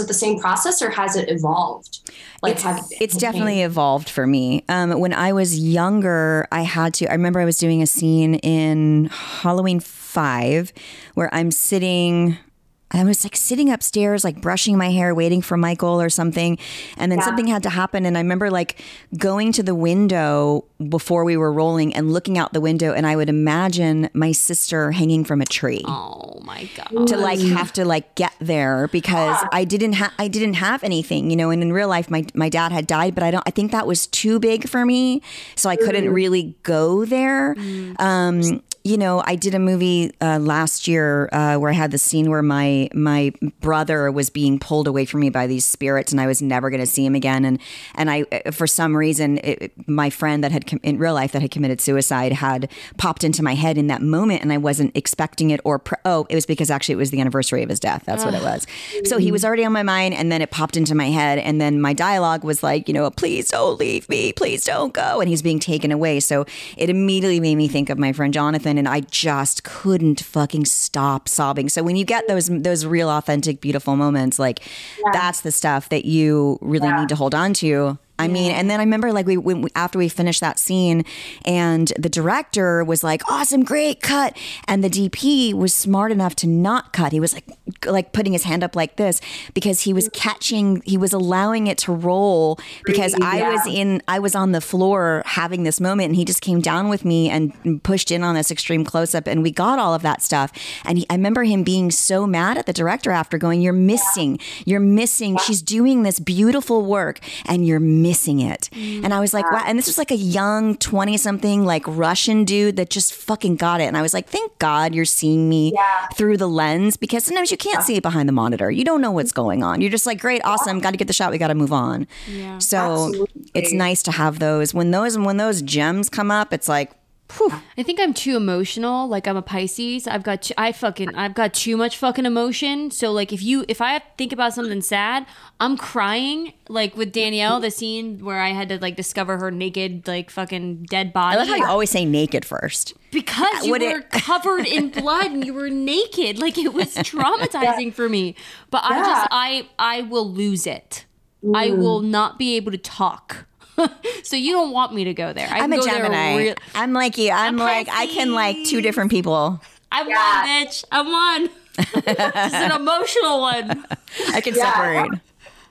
it the same process or has it evolved? Like, it's definitely evolved for me. When I was younger, I remember I was doing a scene in Halloween 5 where I was sitting upstairs, like brushing my hair, waiting for Michael or something. And then something had to happen. And I remember like going to the window before we were rolling and looking out the window. And I would imagine my sister hanging from a tree. Oh my God. To like have to like get there because I didn't have anything, you know, and in real life, my dad had died, but I think that was too big for me. So I couldn't really go there. You know, I did a movie last year where I had the scene where my brother was being pulled away from me by these spirits and I was never going to see him again. And I, for some reason, my friend that had in real life that had committed suicide had popped into my head in that moment and I wasn't expecting it it was because actually it was the anniversary of his death. That's what it was. So he was already on my mind and then it popped into my head. And then my dialogue was like, you know, please don't leave me. Please don't go. And he's being taken away. So it immediately made me think of my friend Jonathan. And I just couldn't fucking stop sobbing. So when you get those real, authentic, beautiful moments, like that's the stuff that you really need to hold on to. I mean, and then I remember like after we finished that scene and the director was like, awesome, great, cut. And the DP was smart enough to not cut. He was like putting his hand up like this because he was allowing it to roll because I was on the floor having this moment and he just came down with me and pushed in on this extreme close up and we got all of that stuff. And I remember him being so mad at the director after going, you're missing. She's doing this beautiful work and you're missing it. And I was like, wow. And this was like a young 20 something like Russian dude that just fucking got it. And I was like, thank God you're seeing me through the lens because sometimes you can't see it behind the monitor. You don't know what's going on. You're just like, great, awesome. Got to get the shot. We got to move on. Yeah, so absolutely. It's nice to have those. When those gems come up, it's like, whew. I think I'm too emotional. Like I'm a Pisces. I've got too much fucking emotion. So like if I think about something sad, I'm crying. Like with Danielle, the scene where I had to like discover her naked, like fucking dead body. I love how you always say naked first. Because you were covered in blood and you were naked. Like it was traumatizing for me. But I will lose it. Ooh. I will not be able to talk. So you don't want me to go there. I'm a Gemini. I'm like you. I'm like, I can like two different people. I'm one, bitch. I'm one. It's an emotional one. I can separate.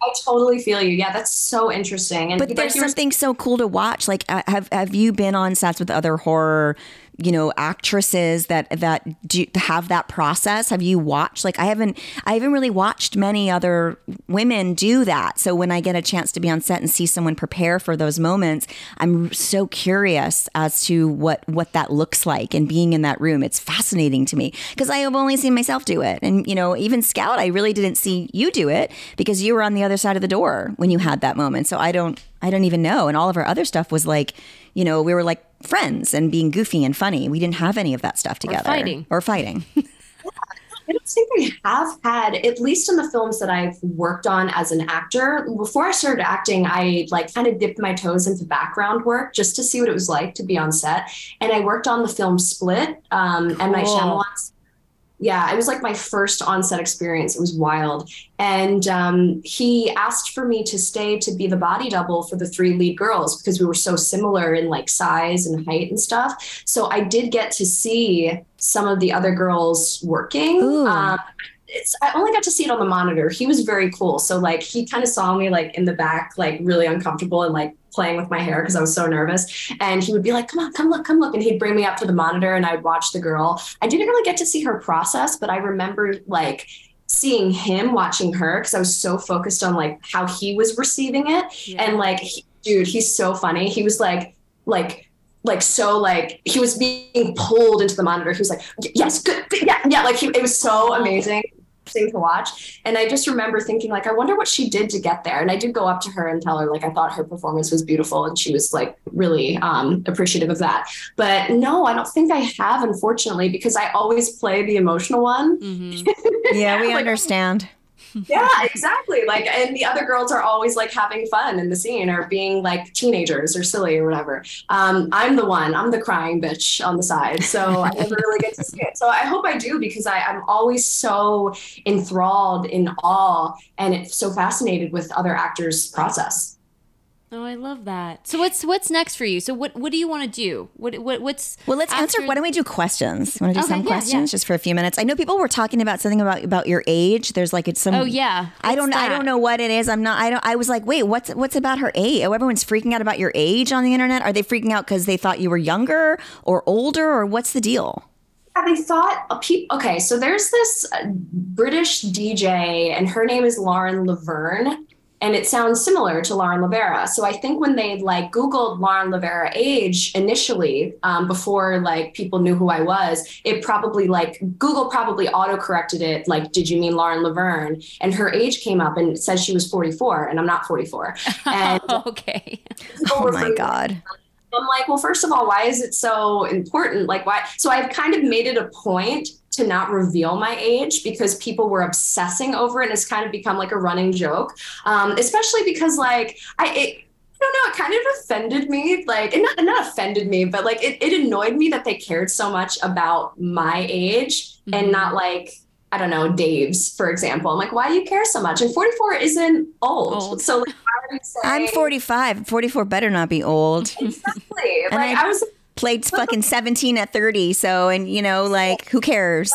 I totally feel you. Yeah, that's so interesting. But there's something so cool to watch. Like, have you been on sets with other horror you know, actresses that do have that process? Have you watched? Like, I haven't really watched many other women do that. So when I get a chance to be on set and see someone prepare for those moments, I'm so curious as to what that looks like and being in that room. It's fascinating to me because I have only seen myself do it. And, you know, even Scout, I really didn't see you do it because you were on the other side of the door when you had that moment. So I don't even know. And all of our other stuff was like, you know, we were like friends and being goofy and funny. We didn't have any of that stuff together. Or fighting. Yeah, I don't think we have had, at least in the films that I've worked on as an actor. Before I started acting, I like kind of dipped my toes into background work just to see what it was like to be on set. And I worked on the film Split, cool. and my Shyamalan's. Yeah, it was like my first on-set experience. It was wild. And he asked for me to stay to be the body double for the 3 lead girls because we were so similar in like size and height and stuff. So I did get to see some of the other girls working. I only got to see it on the monitor. He was very cool. So like he kind of saw me like in the back, like really uncomfortable and like playing with my hair because I was so nervous. And he would be like, come on, come look. And he'd bring me up to the monitor and I would watch the girl. I didn't really get to see her process, but I remember like seeing him watching her because I was so focused on like how he was receiving it. Yeah. And like, dude, he's so funny. He was like he was being pulled into the monitor. He was like, yes, good. Yeah. Like it was so amazing thing to watch. And I just remember thinking like, I wonder what she did to get there. And I did go up to her and tell her like I thought her performance was beautiful, and she was like really appreciative of that. But no, I don't think I have, unfortunately, because I always play the emotional one. Mm-hmm. Yeah, we like, understand. Yeah, exactly. Like, and the other girls are always like having fun in the scene or being like teenagers or silly or whatever. I'm the crying bitch on the side. So I never really get to see it. So I hope I do, because I'm always so enthralled in awe and so fascinated with other actors' process. Oh, I love that. So what's next for you? So what do you want to do? Well, let's answer. Why don't we do questions? Want to do some questions just for a few minutes? I know people were talking about something about your age. There's like it's some. Oh yeah. I don't know what it is. I was like, wait, what's about her age? Oh, everyone's freaking out about your age on the internet. Are they freaking out because they thought you were younger or older, or what's the deal? They thought okay. So there's this British DJ, and her name is Lauren Laverne. And it sounds similar to Lauren Lavera. So I think when they like Googled Lauren Lavera age initially, before like people knew who I was, it probably like Google probably auto-corrected it. Like, did you mean Lauren Laverne? And her age came up and it says she was 44, and I'm not 44. And okay. Oh my God. I'm like, well, first of all, why is it so important? Like why? So I've kind of made it a point to not reveal my age because people were obsessing over it, and it's kind of become like a running joke, especially because like I don't know, it kind of offended me, like not offended me, but like it annoyed me that they cared so much about my age. Mm-hmm. And not like, I don't know, Dave's, for example. I'm like, why do you care so much? And 44 isn't old. So like, why are you saying I'm 45? 44 better not be old. Exactly. Like I was played fucking 17 at 30. So, and you know, like, who cares?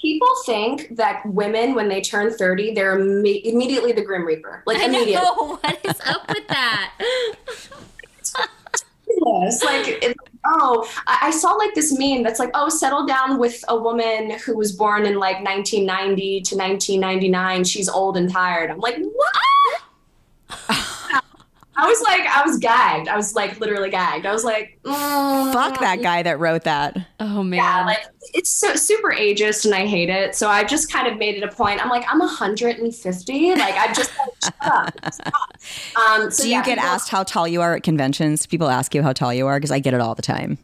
People think that women, when they turn 30, they're immediately the Grim Reaper. Like, immediately. What is up with that? It's like, I saw like this meme that's like, oh, settle down with a woman who was born in like 1990 to 1999. She's old and tired. I'm like, what? I was gagged. I was like literally gagged. I was like, fuck that guy that wrote that. Oh man. Yeah, like it's so super ageist and I hate it. So I just kind of made it a point. I'm like, I'm 150. Like I'm just like, shut up. So do you get asked how tall you are at conventions? People ask you how tall you are because I get it all the time.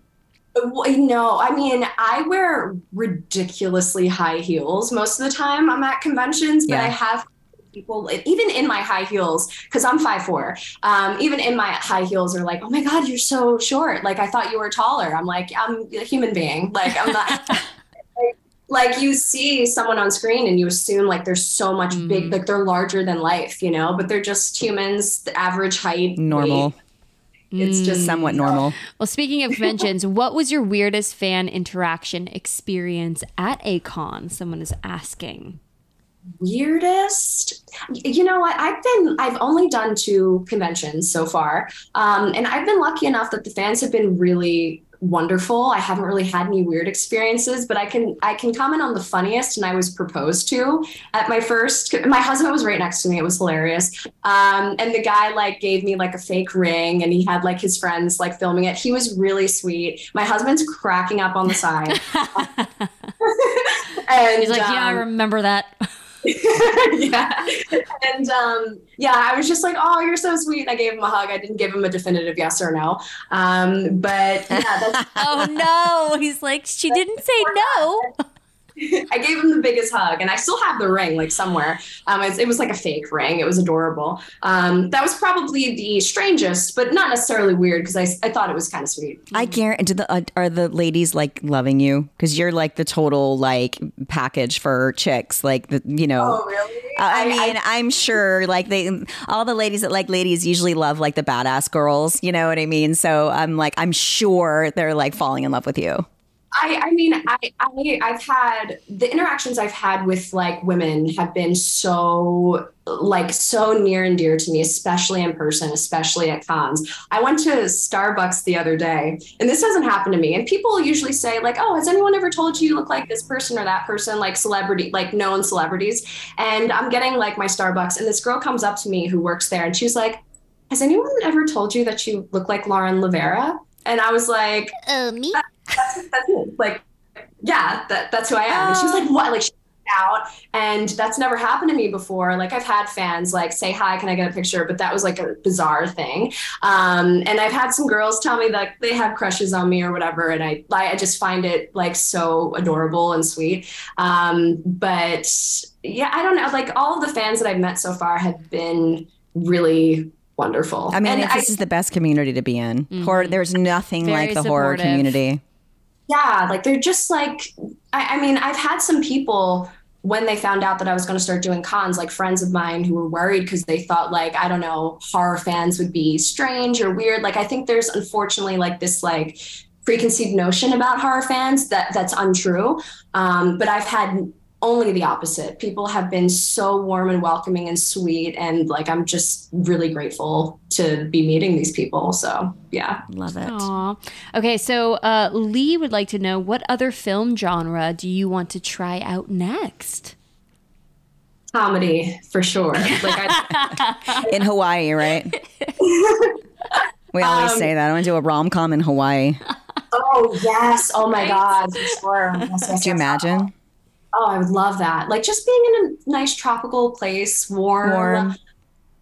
No, I mean, I wear ridiculously high heels most of the time I'm at conventions, but yeah. I have people, even in my high heels, because I'm 5'4", even in my high heels are like, oh my God, you're so short. Like, I thought you were taller. I'm like, I'm a human being. Like, I'm not like you see someone on screen and you assume like they're so much big, like they're larger than life, you know, but they're just humans, the average height. Normal. Weight. It's just somewhat normal. Well, speaking of conventions, what was your weirdest fan interaction experience at a con? Someone is asking. Weirdest? You know what? I've only done 2 conventions so far. And I've been lucky enough that the fans have been really wonderful. I haven't really had any weird experiences, but I can comment on the funniest. And I was proposed to at my first. My husband was right next to me. It was hilarious. And the guy gave me a fake ring, and he had his friends filming it. He was really sweet. My husband's cracking up on the side. And he's yeah, I remember that. Yeah. And I was just oh, you're so sweet. And I gave him a hug. I didn't give him a definitive yes or no. But yeah, that's oh no. He's she didn't say no. I gave him the biggest hug, and I still have the ring somewhere. It was a fake ring. It was adorable. That was probably the strangest, but not necessarily weird, because I thought it was kind of sweet. I guarantee. Are the ladies loving you? Because you're the total package for chicks. Oh, really? I'm sure all the ladies that like ladies usually love the badass girls. You know what I mean? So I'm sure they're falling in love with you. I've had the interactions I've had with women have been so so near and dear to me, especially in person, especially at cons. I went to Starbucks the other day, and this hasn't happened to me. And people usually say oh, has anyone ever told you look like this person or that person, celebrity, known celebrities? And I'm getting my Starbucks, and this girl comes up to me who works there, and she's like, has anyone ever told you that you look like Lauren Lavera? And I was like, me? That's it. Yeah, that's who I am. And she was what? She out. And that's never happened to me before. I've had fans say, hi, can I get a picture? But that was a bizarre thing. And I've had some girls tell me that they have crushes on me or whatever. And I just find it so adorable and sweet. But yeah, I don't know. All of the fans that I've met so far have been really wonderful. I mean, this is the best community to be in. Mm-hmm. Horror, there's nothing very like the supportive horror community. Yeah, they're just I've had some people when they found out that I was going to start doing cons, friends of mine who were worried because they thought I don't know, horror fans would be strange or weird. I think there's unfortunately this preconceived notion about horror fans that's untrue. But I've had only the opposite. People have been so warm and welcoming and sweet. And I'm just really grateful to be meeting these people. So yeah. Love it. Aww. Okay. So Lee would like to know, what other film genre do you want to try out next? Comedy for sure. In Hawaii, right? We always say that. I want to do a rom-com in Hawaii. Oh yes. Oh my God. For sure. Could you imagine? Oh, I would love that. Just being in a nice tropical place, warm.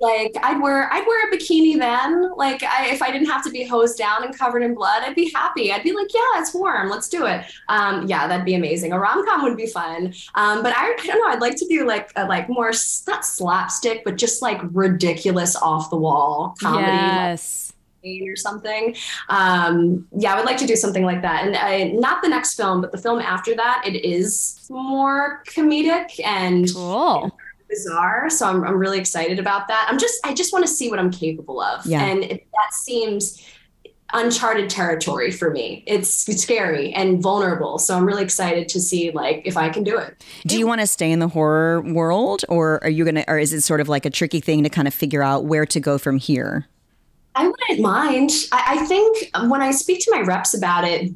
I'd wear a bikini then. If I didn't have to be hosed down and covered in blood, I'd be happy. I'd be yeah, it's warm. Let's do it. Yeah, that'd be amazing. A rom-com would be fun. But I don't know. I'd like to do more, not slapstick, but just ridiculous off the wall comedy. Yes. Or something. Yeah, I would like to do something like that. And not the next film, but the film after that, it is more comedic and cool. Bizarre. So I'm really excited about that. I just want to see what I'm capable of. Yeah. And that seems uncharted territory for me. It's scary and vulnerable. So I'm really excited to see if I can do it. Do you want to stay in the horror world, or is it sort of a tricky thing to kind of figure out where to go from here? I wouldn't mind. I think when I speak to my reps about it,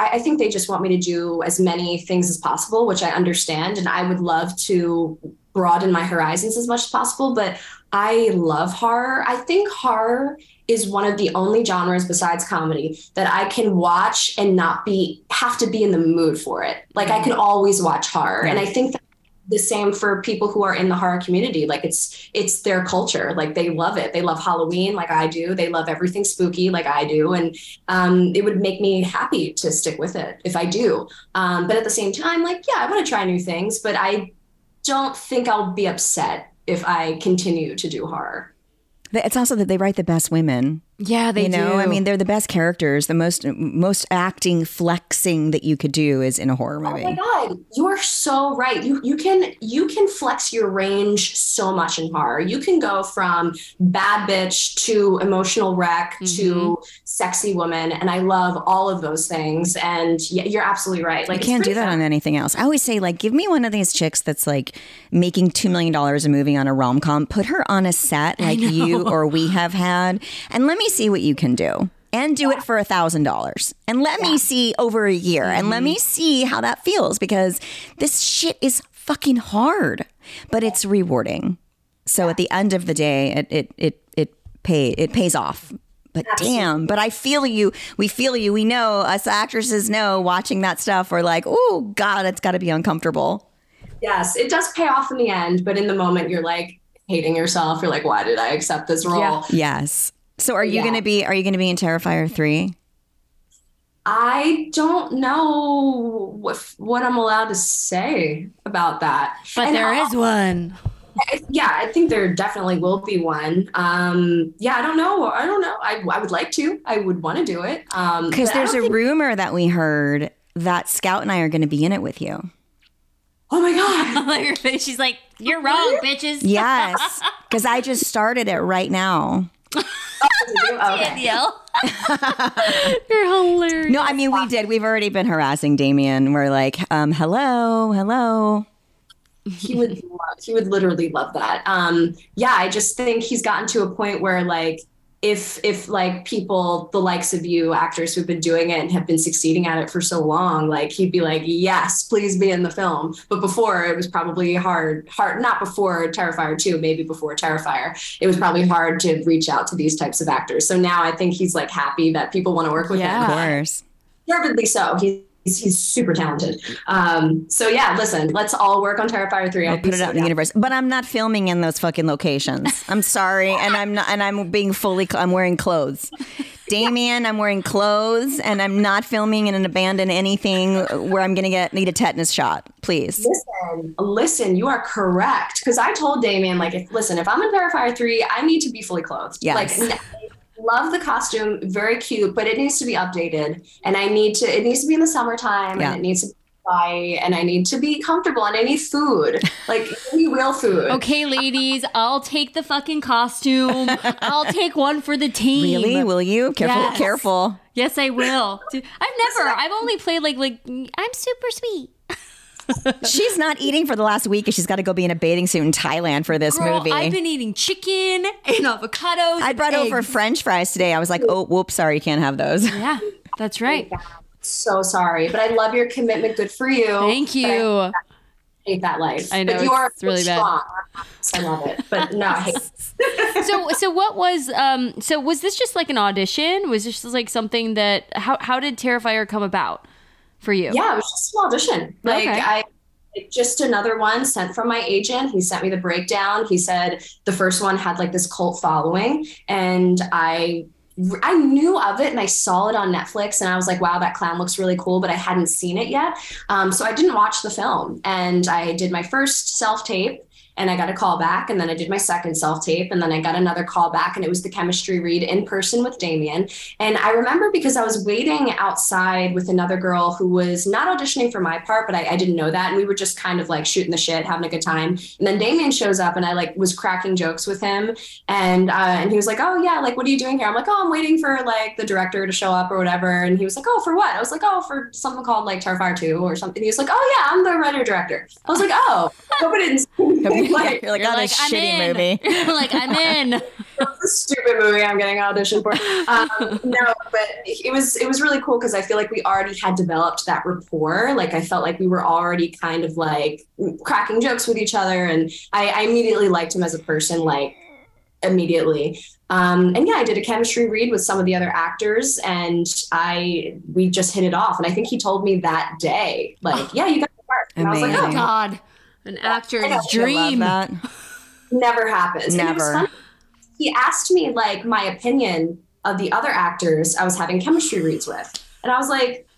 I think they just want me to do as many things as possible, which I understand. And I would love to broaden my horizons as much as possible. But I love horror. I think horror is one of the only genres besides comedy that I can watch and not have to be in the mood for it. I can always watch horror. And I think that the same for people who are in the horror community. It's their culture. They love it. They love Halloween like I do. They love everything spooky like I do. And it would make me happy to stick with it if I do. But at the same time, yeah, I want to try new things, but I don't think I'll be upset if I continue to do horror. It's also that they write the best women. Yeah, they do. You know, I mean, they're the best characters. The most acting flexing that you could do is in a horror movie. Oh my God, you're so right. You can flex your range so much in horror. You can go from bad bitch to emotional wreck to sexy woman, and I love all of those things. And yeah, you're absolutely right. Like, you can't do that on anything else. I always say, like, give me one of these chicks that's like making $2 million a movie on a rom com. Put her on a set like you or we have had, and let me see what you can do, and do it for $1,000, and let me see over a year, and let me see how that feels, because this shit is fucking hard, but it's rewarding. So at the end of the day, it pays off. But damn, but I feel you. We feel you. We know, us actresses know, watching that stuff, we're like, oh God, it's got to be uncomfortable. Yes, it does pay off in the end, but in the moment you're like hating yourself. You're like, why did I accept this role? Yeah. Yes. So are you going to be in Terrifier 3? I don't know what I'm allowed to say about that. But and there is one. Yeah, I think there definitely will be one. I don't know. I would like to. I would want to do it. Because there's a rumor that we heard that Scout and I are going to be in it with you. Oh my God. She's like, you're wrong, bitches. Yes. Because I just started it right now. Danielle, you're hilarious. No, I mean, we did. We've already been harassing Damien. We're like, hello. He would literally love that. I just think he's gotten to a point where, like, if like people, the likes of you actors who've been doing it and have been succeeding at it for so long, like, he'd be like, yes, please be in the film. But before, it was probably hard, not before Terrifier 2, maybe before Terrifier, it was probably hard to reach out to these types of actors. So now I think he's like happy that people want to work with him. Yeah, of course. Deservedly so. He's super talented. So yeah, listen, let's all work on Terrifier 3. I'll put it out in the universe. But I'm not filming in those fucking locations. I'm sorry. And I'm not, and I'm being fully, I'm wearing clothes. Damien, I'm wearing clothes, and I'm not filming in an abandoned anything where I'm going to need a tetanus shot. Please. Listen, you are correct. Cause I told Damien, like, if I'm in Terrifier 3, I need to be fully clothed. Yes. Like, love the costume, very cute, but it needs to be updated, and it needs to be in the summertime, and it needs to be dry, and I need to be comfortable, and I need food, like, any real food. Okay, ladies, I'll take the fucking costume. I'll take one for the team. Really? Will you? Careful, careful. Yes, I will. Dude, I've only played like I'm super sweet. She's not eating for the last week, and she's got to go be in a bathing suit in Thailand for this movie. I've been eating chicken and avocados. I brought over French fries today. I was like, oh, whoops, sorry, you can't have those. Yeah, that's right. So sorry, but I love your commitment. Good for you. Thank you. I hate that life. I know, but you are really strong. Bad. I love it, but no, I hate it. So what was? So was this just like an audition? Was this just like something that? How did Terrifier come about? For you? Yeah, it was just an audition. Like, okay. Just another one sent from my agent. He sent me the breakdown. He said the first one had like this cult following, and I knew of it, and I saw it on Netflix, and I was like, wow, that clown looks really cool, but I hadn't seen it yet. So I didn't watch the film, and I did my first self-tape, and I got a call back, and then I did my second self-tape, and then I got another call back, and it was the chemistry read in person with Damien. And I remember, because I was waiting outside with another girl who was not auditioning for my part, but I didn't know that. And we were just kind of like shooting the shit, having a good time. And then Damien shows up, and I like was cracking jokes with him. And he was like, oh yeah, like, what are you doing here? I'm like, oh, I'm waiting for like the director to show up or whatever. And he was like, oh, for what? I was like, oh, for something called like Terrifier 2 or something. He was like, oh yeah, I'm the writer director. I was like, oh, nobody didn't see. Like, you're like, you're on like, a I'm shitty in. Movie. You're like, I'm in. It's a stupid movie I'm getting auditioned for. No, but it was really cool, because I feel like we already had developed that rapport. Like, I felt like we were already kind of like cracking jokes with each other, and I immediately liked him as a person, like, immediately. And yeah, I did a chemistry read with some of the other actors, and we just hit it off. And I think he told me that day, like, yeah, you got the part. And amazing. I was like, oh God. An actor's dream. That. Never happens. Never. And it was funny. He asked me like my opinion of the other actors I was having chemistry reads with, and I was like,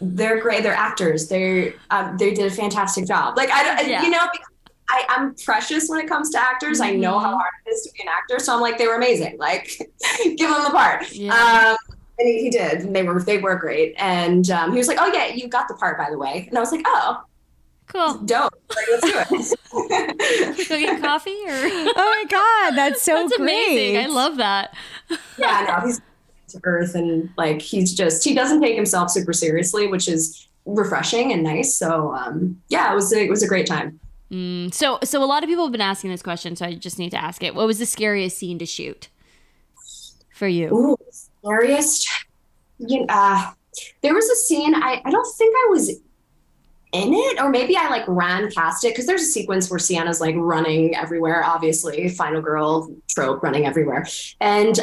"They're great. They're actors. They did a fantastic job." Like, I don't, you know, I'm precious when it comes to actors. Mm-hmm. I know how hard it is to be an actor. So I'm like, they were amazing. Like, give them the part. Yeah. And he did. And they were great. And he was like, oh, yeah, you got the part, by the way. And I was like, oh. Cool. Dope. Like, let's do it. Can we go get coffee? Or? Oh, my God. That's so that's great. Amazing. I love that. Yeah, no, he's to earth. And, like, he doesn't take himself super seriously, which is refreshing and nice. So, yeah, it was a great time. So a lot of people have been asking this question, so I just need to ask it. What was the scariest scene to shoot for you? Ooh, scariest? There was a scene. I don't think I was in it, or maybe I like ran past it, because there's a sequence where Sienna's like running everywhere, obviously final girl trope, running everywhere. And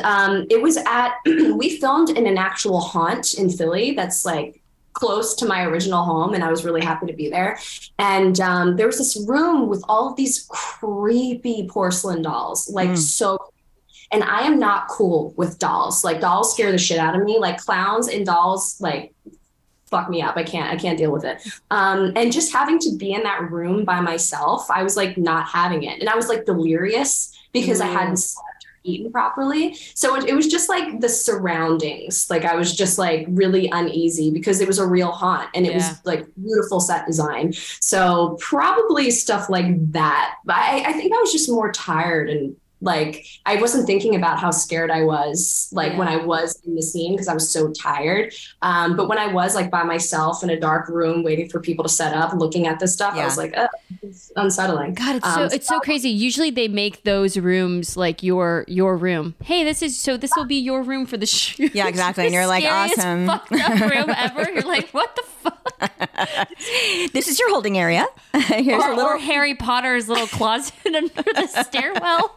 it was at we filmed in an actual haunt in Philly that's like close to my original home, and I was really happy to be there. And there was this room with all of these creepy porcelain dolls, like so. And I am not cool with dolls. Like, dolls scare the shit out of me. Like, clowns and dolls, like, fuck me up. I can't deal with it. And just having to be in that room by myself, I was like not having it. And I was like delirious because I hadn't slept or eaten properly. So it was just like the surroundings. Like, I was just like really uneasy because it was a real haunt, and it was like beautiful set design. So probably stuff like that. But I think I was just more tired, and like, I wasn't thinking about how scared I was, like, when I was in the scene, because I was so tired. But when I was like by myself in a dark room waiting for people to set up, looking at this stuff, I was like, oh, it's unsettling. God, it's so crazy. Usually they make those rooms like your room. Hey, this will be your room for the shoot. Yeah, exactly. And you're like, awesome. Fucked up room ever. You're like, what the fuck? This is your holding area. Here's or Harry Potter's little closet under the stairwell.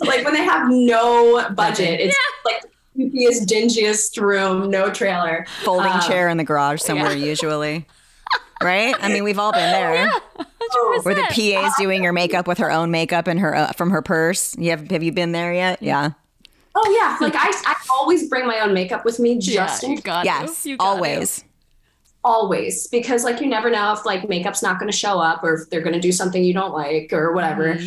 Like, when they have no budget, it's like the creepiest, dingiest room, no trailer, folding chair in the garage somewhere usually, right? I mean, we've all been there. Yeah, where the PA's doing your makeup with her own makeup and her from her purse. Have you been there yet? Yeah. Oh yeah, like I always bring my own makeup with me. Always, because like you never know if like makeup's not going to show up, or if they're going to do something you don't like or whatever.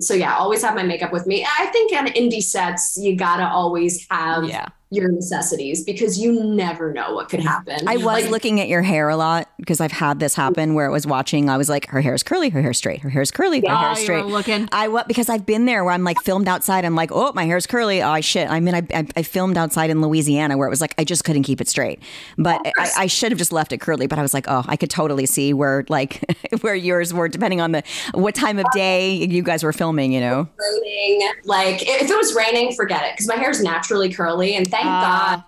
So yeah, always have my makeup with me. I think on indie sets you gotta always have your necessities, because you never know what could happen. I was looking at your hair a lot, because I've had this happen where I was like, her hair is curly, her hair's straight, her hair's curly, her hair's straight. Because I've been there where I'm like filmed outside. I'm like, oh, my hair's curly. Oh shit. I mean, I filmed outside in Louisiana where it was like I just couldn't keep it straight, but I should have just left it curly. But I was like, oh, I could totally see where like where yours were, depending on what time of day you guys were filming. You know, raining. Like if it was raining, forget it, because my hair's naturally curly, and thank God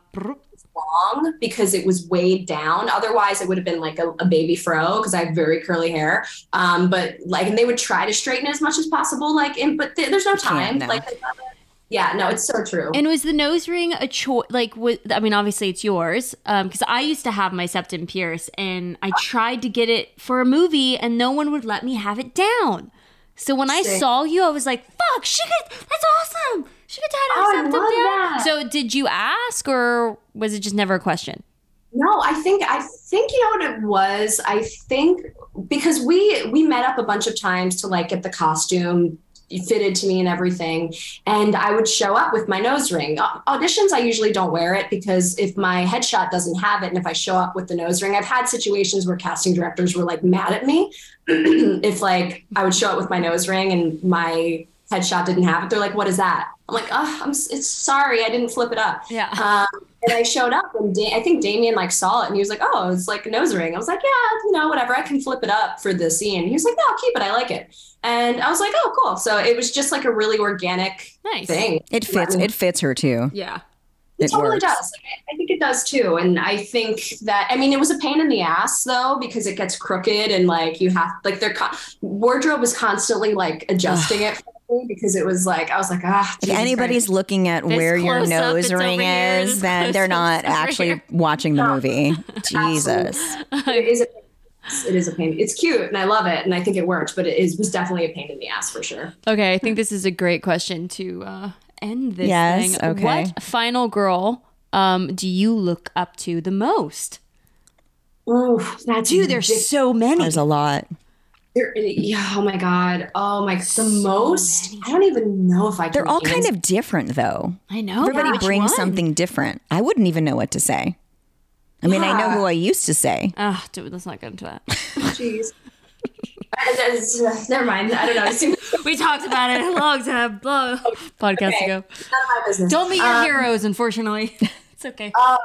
it's long, because it was weighed down. Otherwise, it would have been like a baby fro, because I have very curly hair. But like, and they would try to straighten it as much as possible. Like, but there's no time. No. Like, yeah, no, it's so true. And was the nose ring a choice? Like, I mean, obviously it's yours, because I used to have my septum pierced, and I tried to get it for a movie, and no one would let me have it down. So when I saw you, I was like, fuck, that's awesome. She could tie her septum down. That. So did you ask, or was it just never a question? No, I think you know what it was. I think because we met up a bunch of times to like get the costume fitted to me and everything. And I would show up with my nose ring. Auditions, I usually don't wear it, because if my headshot doesn't have it and if I show up with the nose ring, I've had situations where casting directors were like mad at me if like I would show up with my nose ring and my headshot didn't have it. They're like, what is that? I'm like, oh, it's sorry, I didn't flip it up. Yeah. And I showed up, and I think Damien like saw it, and he was like, oh, it's like a nose ring. I was like, yeah, you know, whatever, I can flip it up for the scene. He was like, no, I'll keep it, I like it. And I was like, oh, cool. So it was just like a really organic thing. It fits her too. Yeah. It totally does. Like, I think it does too. And I think that, I mean, it was a pain in the ass though, because it gets crooked, and like you have like their wardrobe was constantly like adjusting it for me, because it was like, I was like, if anybody's looking at where your nose ring is, then they're not actually watching the movie. Jesus. It is a pain. It's cute and I love it and I think it worked, but it was definitely a pain in the ass for sure. Okay, I think this is a great question to end this thing. Okay. What final girl do you look up to the most? Oh, that's dude. There's so many. There's a lot. Yeah. Oh my God. Oh my. The most. I don't even know if I can. They're all kind of different though. I know. Everybody brings something different. I wouldn't even know what to say. I mean, I know who I used to say. Oh, dude, let's not go into that. Jeez. Never mind. I don't know. We talked about it a long time, long podcast ago. Not my business. Don't meet your heroes, unfortunately. It's okay. I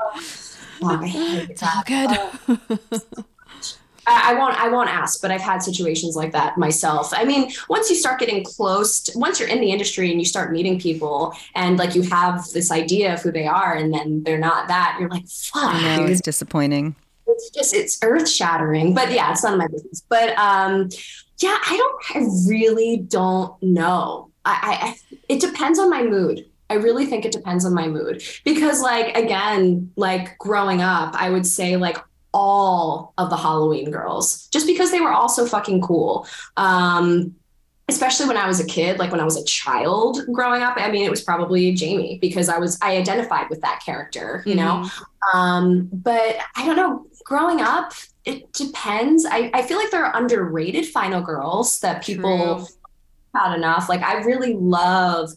hate it's all good. I won't ask, but I've had situations like that myself. I mean, once you start getting close, once you're in the industry and you start meeting people and like you have this idea of who they are and then they're not that, you're like, fuck. I know, it's disappointing. It's just, it's earth shattering, but yeah, it's none of my business. But yeah, I really don't know. It depends on my mood. I really think it depends on my mood because like, again, like growing up, I would say like all of the Halloween girls, just because they were all so fucking cool. Especially when I was a kid, like when I was a child growing up, I mean, it was probably Jamie because I identified with that character, you know? But I don't know, growing up, it depends. I feel like there are underrated final girls that people True. Not enough. Like I really love,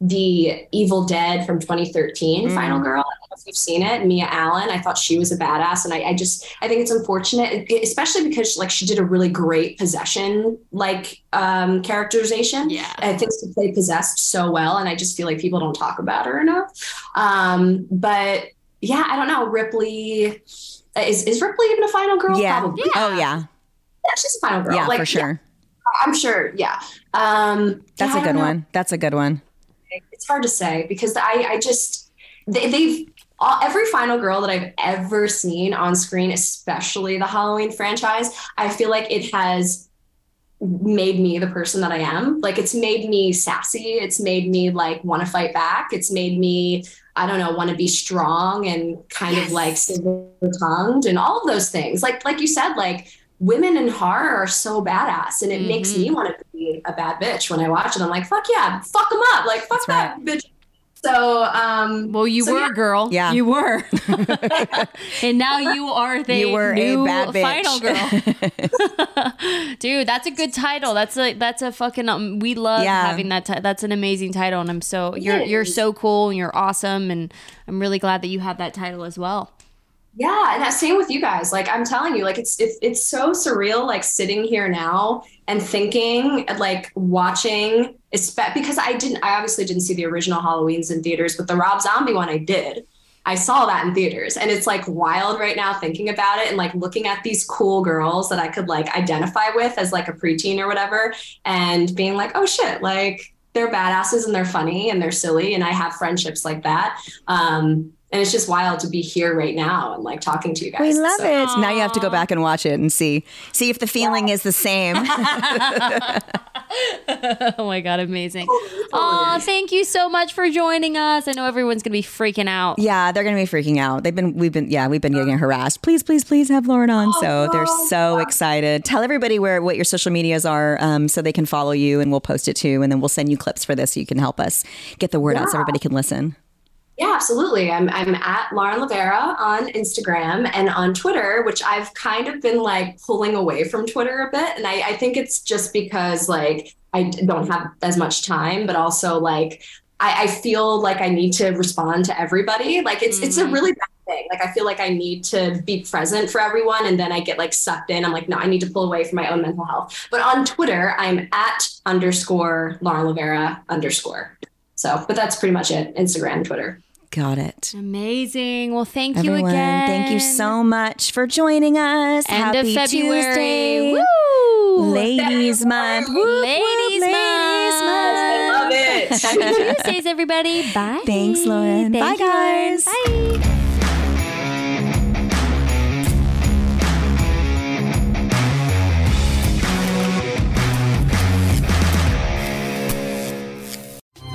the Evil Dead from 2013 final girl. I don't know if you've seen it. Mia Allen, I thought she was a badass. And I think it's unfortunate, especially because like she did a really great possession, like characterization. Yeah. I think she played possessed so well. And I just feel like people don't talk about her enough. But yeah, I don't know. Ripley, is Ripley even a final girl? Yeah. Probably. Yeah. Oh yeah. Yeah, she's a final girl. Yeah, like, for sure. Yeah, I'm sure. Yeah. That's a good one. That's a good one. It's hard to say because every final girl that I've ever seen on screen, especially the Halloween franchise, I feel like it has made me the person that I am. Like it's made me sassy. It's made me like want to fight back. It's made me, I don't know, want to be strong and kind of like silver-tongued and all of those things. Like you said, like women in horror are so badass and it makes me want to be a bad bitch when I watch it. I'm like, fuck yeah, fuck them up. Like, fuck that bitch. So, well, you were a girl. Yeah. You were. And now you are the new a bad bitch. Final girl. Dude, that's a good title. That's a fucking, we love having that title. That's an amazing title. And I'm so, you're so cool and you're awesome. And I'm really glad that you have that title as well. Yeah. And that same with you guys. Like, I'm telling you, like, it's so surreal, like sitting here now and thinking, like watching, because I obviously didn't see the original Halloweens in theaters, but the Rob Zombie one I did. I saw that in theaters and it's like wild right now thinking about it and like looking at these cool girls that I could like identify with as like a preteen or whatever and being like, oh shit, like they're badasses and they're funny and they're silly. And I have friendships like that. And it's just wild to be here right now and like talking to you guys. We love it. Aww. Now you have to go back and watch it and see if the feeling is the same. Oh my God, amazing. Totally. Oh, thank you so much for joining us. I know everyone's going to be freaking out. Yeah, they're going to be freaking out. We've been getting harassed. Please, please, please have Lauren on. They're so excited. Tell everybody what your social medias are so they can follow you and we'll post it too. And then we'll send you clips for this so you can help us get the word out so everybody can listen. Yeah, absolutely. I'm at Lauren Lavera on Instagram and on Twitter, which I've kind of been like pulling away from Twitter a bit. And I think it's just because like I don't have as much time, but also like I feel like I need to respond to everybody. Like it's a really bad thing. Like I feel like I need to be present for everyone. And then I get like sucked in. I'm like, no, I need to pull away from my own mental health. But on Twitter, I'm at @LaurenLavera_. So, but that's pretty much it. Instagram, Twitter. Got it. Amazing. Well, thank everyone, you again. Thank you so much for joining us. End Happy of February. Tuesday. Woo! Ladies Month. Ladies Month. I love it. Happy Tuesdays, everybody. Bye. Thanks, Lauren. Thank Bye, guys. Bye.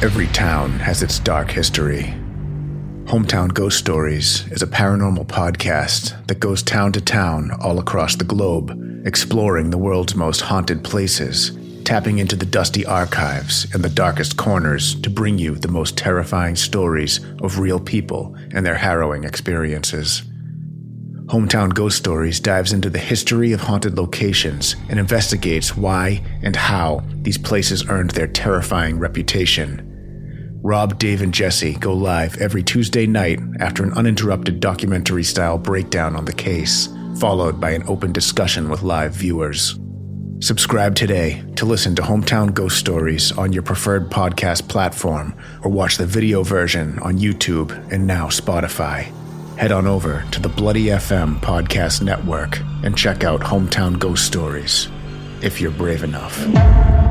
Every town has its dark history. Hometown Ghost Stories is a paranormal podcast that goes town to town all across the globe, exploring the world's most haunted places, tapping into the dusty archives and the darkest corners to bring you the most terrifying stories of real people and their harrowing experiences. Hometown Ghost Stories dives into the history of haunted locations and investigates why and how these places earned their terrifying reputation. Rob, Dave, and Jesse go live every Tuesday night after an uninterrupted documentary-style breakdown on the case, followed by an open discussion with live viewers. Subscribe today to listen to Hometown Ghost Stories on your preferred podcast platform or watch the video version on YouTube and now Spotify. Head on over to the Bloody FM Podcast Network and check out Hometown Ghost Stories if you're brave enough.